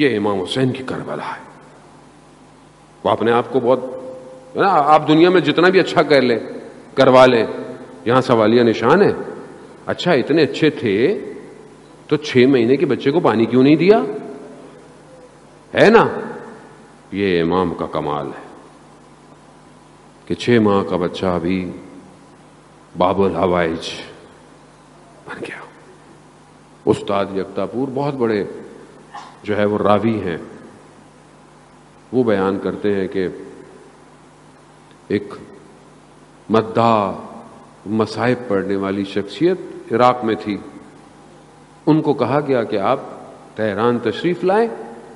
یہ امام حسین کی کربلا ہے. وہ اپنے آپ کو بہت نا, آپ دنیا میں جتنا بھی اچھا کر لیں کروا لیں, یہاں سوالیہ نشان ہے. اچھا اتنے اچھے تھے تو 6 مہینے کے بچے کو پانی کیوں نہیں دیا, ہے نا؟ یہ امام کا کمال ہے کہ 6 ماہ کا بچہ بھی باب الحوائج بن گیا. استاد یکتا پور بہت بڑے جو ہے وہ راوی ہیں, وہ بیان کرتے ہیں کہ ایک مداح مصائب پڑھنے والی شخصیت عراق میں تھی. ان کو کہا گیا کہ آپ تہران تشریف لائیں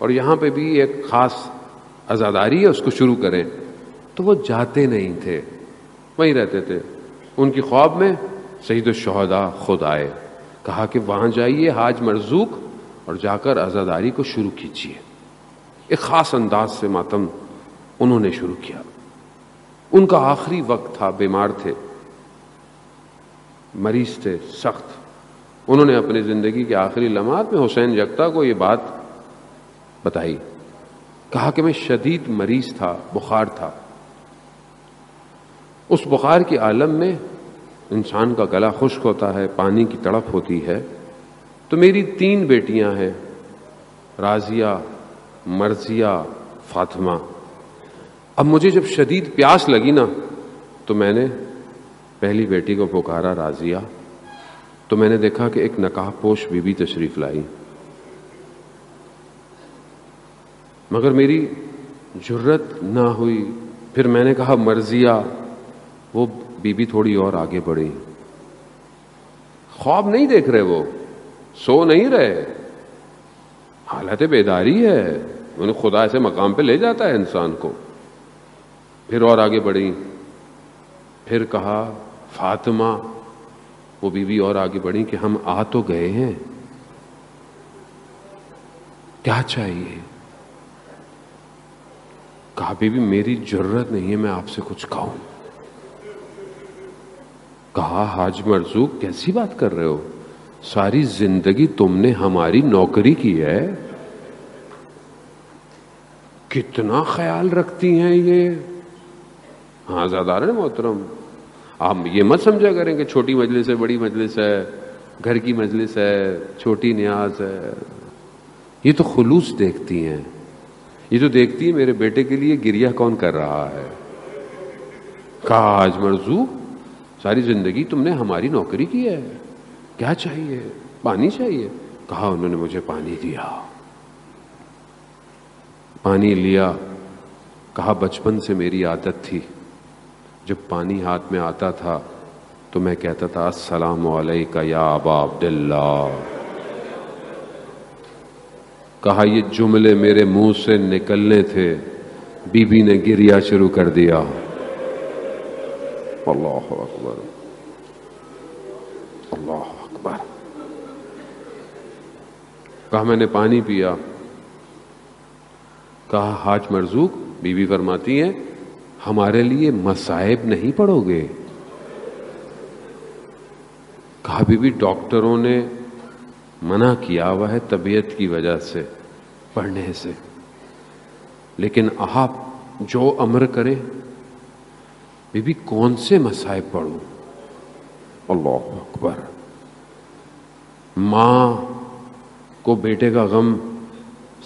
اور یہاں پہ بھی ایک خاص عزاداری ہے اس کو شروع کریں. تو وہ جاتے نہیں تھے, وہیں رہتے تھے. ان کی خواب میں سید الشہداء خود آئے, کہا کہ وہاں جائیے حاج مرزوق اور جا کر عزاداری کو شروع کیجیے. ایک خاص انداز سے ماتم انہوں نے شروع کیا. ان کا آخری وقت تھا, بیمار تھے, مریض تھے سخت. انہوں نے اپنی زندگی کے آخری لمحات میں حسین یکتا کو یہ بات بتائی. کہا کہ میں شدید مریض تھا, بخار تھا. اس بخار کے عالم میں انسان کا گلا خشک ہوتا ہے, پانی کی تڑپ ہوتی ہے. تو میری 3 بیٹیاں ہیں, راضیہ, مرضیہ, فاطمہ. اب مجھے جب شدید پیاس لگی نا تو میں نے پہلی بیٹی کو پکارا راضیہ, تو میں نے دیکھا کہ ایک نکاح پوش بیوی تشریف لائی. مگر میری جرت نہ ہوئی. پھر میں نے کہا مرضیہ, وہ بیوی تھوڑی اور آگے بڑھی. خواب نہیں دیکھ رہے, وہ سو نہیں رہے, حالت بیداری ہے. انہیں خدا ایسے مقام پہ لے جاتا ہے انسان کو. پھر اور آگے بڑھی. پھر کہا فاطمہ, وہ بیوی اور آگے بڑھی کہ ہم آ تو گئے ہیں, کیا چاہیے؟ کہا بیوی میری جرت نہیں ہے میں آپ سے کچھ کہوں. کہا حاج مرزوق کیسی بات کر رہے ہو, ساری زندگی تم نے ہماری نوکری کی ہے, کتنا خیال رکھتی ہیں یہ ہاں محترم، آپ یہ مت سمجھا کریں کہ چھوٹی مجلس ہے، بڑی مجلس ہے، گھر کی مجلس ہے، چھوٹی نیاز ہے. یہ تو خلوص دیکھتی ہیں، یہ تو دیکھتی ہے میرے بیٹے کے لیے گریہ کون کر رہا ہے. کاج مرزو، ساری زندگی تم نے ہماری نوکری کی ہے، کیا چاہیے؟ پانی چاہیے. کہا انہوں نے مجھے پانی دیا، پانی لیا. کہا بچپن سے میری عادت تھی، جب پانی ہاتھ میں آتا تھا تو میں کہتا تھا السلام علیکم یا ابا عبداللہ. کہا یہ جملے میرے منہ سے نکلنے تھے، بی بی نے گریا شروع کر دیا. اللہ اکبر، اللہ اکبر. کہا میں نے پانی پیا. کہا حاج مرزوق، بی بی فرماتی ہے ہمارے لیے مصائب نہیں پڑھو گے؟ کہا بی بی ڈاکٹروں نے منع کیا ہوا ہے طبیعت کی وجہ سے پڑھنے سے، لیکن آپ جو امر کریں. بی بی کون سے مصائب پڑھوں؟ اللہ اکبر. ماں کو بیٹے کا غم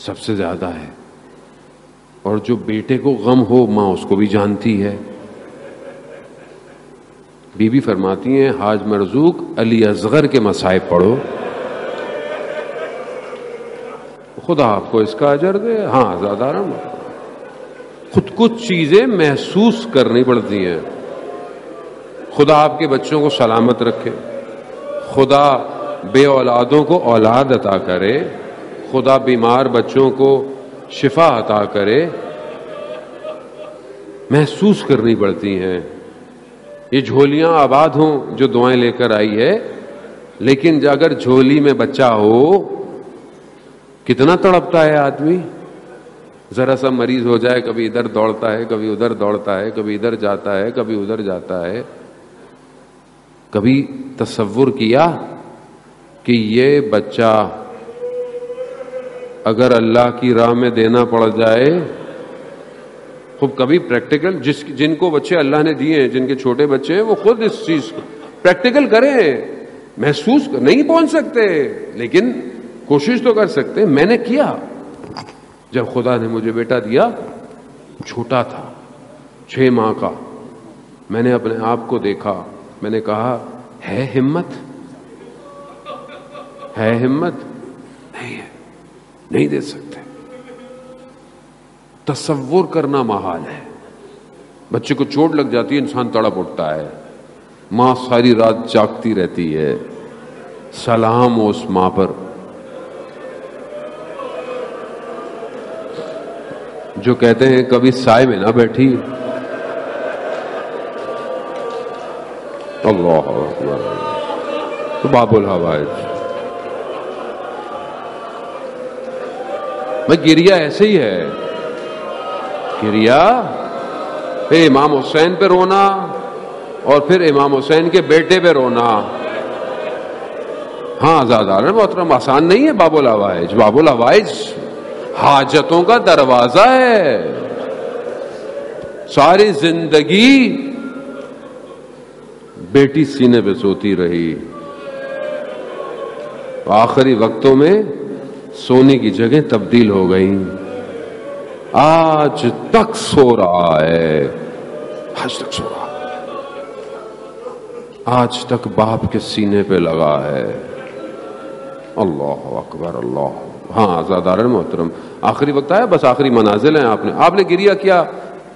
سب سے زیادہ ہے، اور جو بیٹے کو غم ہو ماں اس کو بھی جانتی ہے. بی بی فرماتی ہیں حاج مرزوق علی اصغر کے مصائب پڑھو، خدا آپ کو اس کا اجر دے. ہاں زیادہ خود کچھ چیزیں محسوس کرنی پڑتی ہیں. خدا آپ کے بچوں کو سلامت رکھے، خدا بے اولادوں کو اولاد عطا کرے، خدا بیمار بچوں کو شفا عطا کرے. محسوس کرنی پڑتی ہیں. یہ جھولیاں آباد ہوں جو دعائیں لے کر آئی ہے، لیکن اگر جھولی میں بچہ ہو کتنا تڑپتا ہے آدمی. ذرا سا مریض ہو جائے، کبھی ادھر دوڑتا ہے، کبھی ادھر دوڑتا ہے، کبھی ادھر جاتا ہے، کبھی ادھر جاتا ہے. کبھی تصور کیا کہ یہ بچہ اگر اللہ کی راہ میں دینا پڑ جائے. خوب کبھی پریکٹیکل، جن کو بچے اللہ نے دیے ہیں، جن کے چھوٹے بچے ہیں، وہ خود اس چیز کو پریکٹیکل کریں. محسوس نہیں پہنچ سکتے لیکن کوشش تو کر سکتے. میں نے کیا، جب خدا نے مجھے بیٹا دیا، چھوٹا تھا 6 ماہ کا، میں نے اپنے آپ کو دیکھا. میں نے کہا ہے ہمت، ہے ہمت نہیں ہے، نہیں دے سکتے. تصور کرنا محال ہے. بچے کو چوٹ لگ جاتی ہے، انسان تڑپ اٹھتا ہے. ماں ساری رات جاگتی رہتی ہے. سلام ہو اس ماں پر جو کہتے ہیں کبھی سائے میں نہ بیٹھی. اللہ اکبر، باب الحوائج. میں گریا ایسے ہی ہے. گریا پھر امام حسین پہ رونا، اور پھر امام حسین کے بیٹے پہ رونا. ہاں زادارن محترم، آسان نہیں ہے. باب الحوائج، باب الحوائج حاجتوں کا دروازہ ہے. ساری زندگی بیٹی سینے پہ سوتی رہی، آخری وقتوں میں سونے کی جگہ تبدیل ہو گئی. آج تک سو رہا ہے، آج تک سو رہا، آج تک باپ کے سینے پہ لگا ہے. اللہ اکبر، اللہ. ہاں زادارن محترم، آخری وقت آیا، بس آخری منازل ہیں. آپ نے گریہ کیا،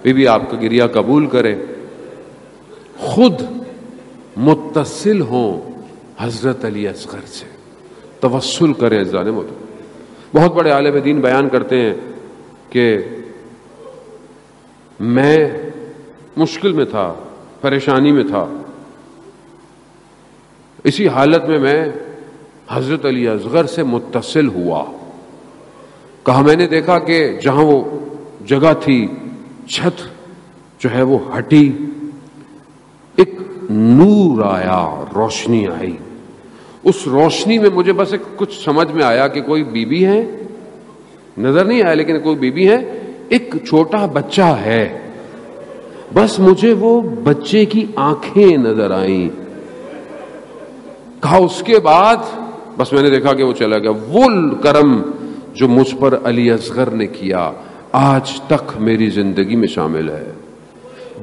بی بی آپ کا گریہ قبول کرے. خود متصل ہوں حضرت علی اصغر سے، توسل کریں. زادارن محترم، بہت بڑے عالم دین بیان کرتے ہیں کہ میں مشکل میں تھا، پریشانی میں تھا، اسی حالت میں میں حضرت علی اصغر سے متصل ہوا. کہا میں نے دیکھا کہ جہاں وہ جگہ تھی، چھت جو ہے وہ ہٹی، ایک نور آیا، روشنی آئی. اس روشنی میں مجھے بس ایک کچھ سمجھ میں آیا کہ کوئی بی بی ہے، نظر نہیں آیا لیکن کوئی بی بی ہے. ایک چھوٹا بچہ ہے، بس مجھے وہ بچے کی آنکھیں نظر آئیں، کہا اس کے بعد بس میں نے دیکھا کہ وہ چلا گیا. وہ کرم جو مجھ پر علی اصغر نے کیا آج تک میری زندگی میں شامل ہے.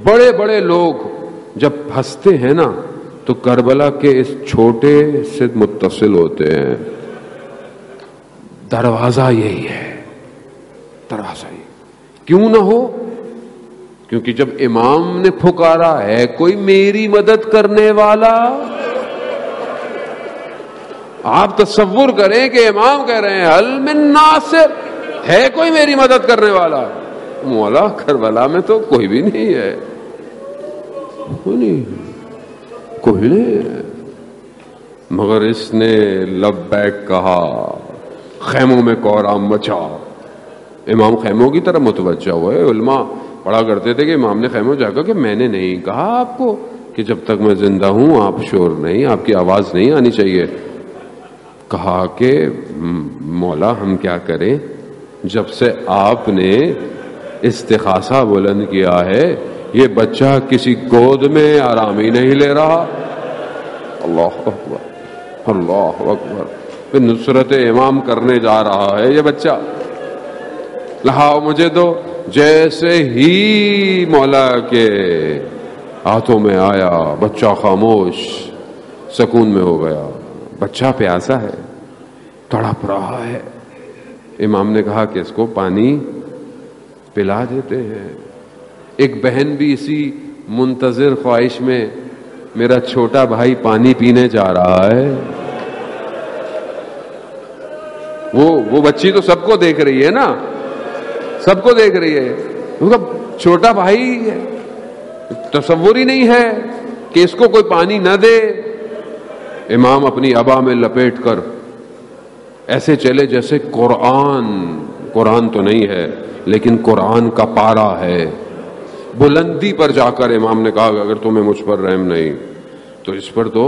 بڑے بڑے لوگ جب ہنستے ہیں نا تو کربلا کے اس چھوٹے سے متصل ہوتے ہیں. دروازہ یہی ہے، دروازہ یہی کیوں نہ ہو، کیونکہ جب امام نے پھکارا ہے کوئی میری مدد کرنے والا. آپ تصور کریں کہ امام کہہ رہے ہیں حل من ناصر، ہے کوئی میری مدد کرنے والا؟ مولا کربلا میں تو کوئی بھی نہیں ہے، کوئی نہیں. مگر اس نے لبیک کہا، خیموں میں کورام مچا. امام خیموں کی طرف متوجہ ہوئے. علماء پڑھا کرتے تھے کہ امام نے خیموں جا کر کہ میں نے نہیں کہا آپ کو کہ جب تک میں زندہ ہوں آپ شور نہیں، آپ کی آواز نہیں آنی چاہیے. کہا کہ مولا ہم کیا کریں، جب سے آپ نے استخاصہ بلند کیا ہے یہ بچہ کسی گود میں آرام ہی نہیں لے رہا. اللہ اکبر، اللہ اکبر، پھر نصرت امام کرنے جا رہا ہے یہ بچہ، لہاؤ مجھے دو. جیسے ہی مولا کے ہاتھوں میں آیا بچہ خاموش سکون میں ہو گیا. بچہ پیاسا ہے، تڑپ رہا ہے. امام نے کہا کہ اس کو پانی پلا دیتے ہیں. ایک بہن بھی اسی منتظر خواہش میں، میرا چھوٹا بھائی پانی پینے جا رہا ہے. وہ بچی تو سب کو دیکھ رہی ہے نا، سب کو دیکھ رہی ہے. چھوٹا بھائی تصور ہی نہیں ہے کہ اس کو کوئی پانی نہ دے. امام اپنی ابا میں لپیٹ کر ایسے چلے جیسے قرآن تو نہیں ہے لیکن قرآن کا پارا ہے. بلندی پر جا کر امام نے کہا کہ اگر تمہیں مجھ پر رحم نہیں تو اس پر تو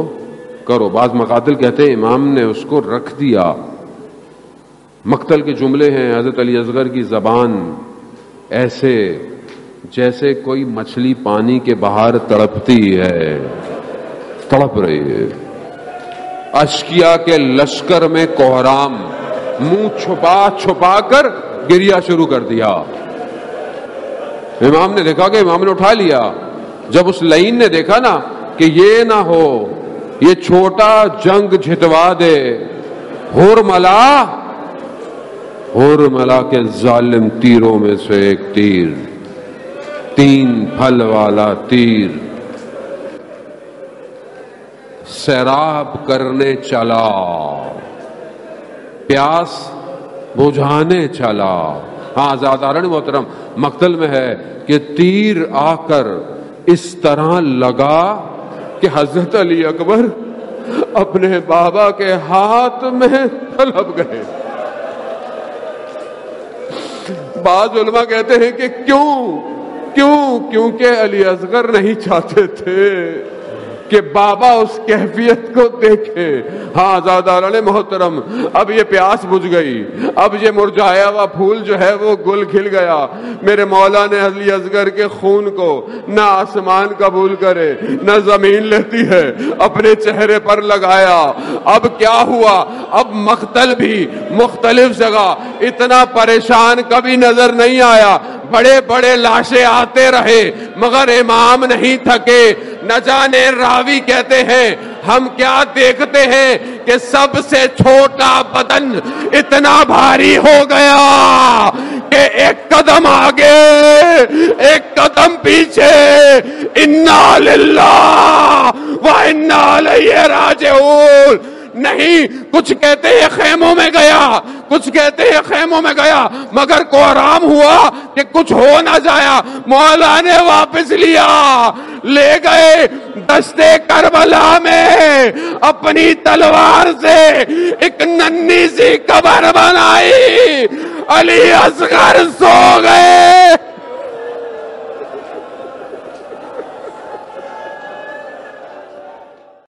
کرو. بعض مقاتل کہتے ہیں امام نے اس کو رکھ دیا. مقتل کے جملے ہیں حضرت علی اصغر کی زبان ایسے جیسے کوئی مچھلی پانی کے باہر تڑپتی ہے، تڑپ رہی ہے. اشکیا کے لشکر میں کوہرام، منہ چھپا کر گریا شروع کر دیا. امام نے دیکھا کہ امام نے اٹھا لیا. جب اس لعین نے دیکھا نا کہ یہ نہ ہو یہ چھوٹا جنگ جھتوا دے، ہور ملا کے ظالم تیروں میں سے ایک تیر، 3 پھل والا تیر سیراب کرنے چلا، پیاس بجھانے چلا. ہاں زادارن محترم، مقتل میں ہے کہ تیر آ کر اس طرح لگا کہ حضرت علی اکبر اپنے بابا کے ہاتھ میں تڑپ گئے. بعض علماء کہتے ہیں کہ کیوں کیونکہ علی اصغر نہیں چاہتے تھے کہ بابا اس کیفیت کو دیکھے. ہاں زاداران محترم، اب یہ پیاس بجھ گئی، اب یہ مرجھایا ہوا پھول جو ہے وہ گل کھل گیا. میرے مولا نے علی اصغر کے خون کو نہ آسمان قبول کرے نہ زمین لیتی ہے اپنے چہرے پر لگایا. اب کیا ہوا، اب مقتل بھی مختلف جگہ اتنا پریشان کبھی نظر نہیں آیا. بڑے بڑے لاشیں آتے رہے مگر امام نہیں تھکے. نہ جانے راوی کہتے ہیں ہم کیا دیکھتے ہیں کہ سب سے چھوٹا بدن اتنا بھاری ہو گیا کہ ایک قدم آگے ایک قدم پیچھے. انا للہ و انا الیہ راجعون. نہیں، کچھ کہتے ہیں خیموں میں گیا، کچھ کہتے ہیں خیموں میں گیا، مگر کوہرام ہوا کہ کچھ ہو نہ جایا. مولا نے واپس لیا، لے گئے دشتے کربلا میں اپنی تلوار سے ایک ننھی سی قبر بنائی. علی اصغر سو گئے.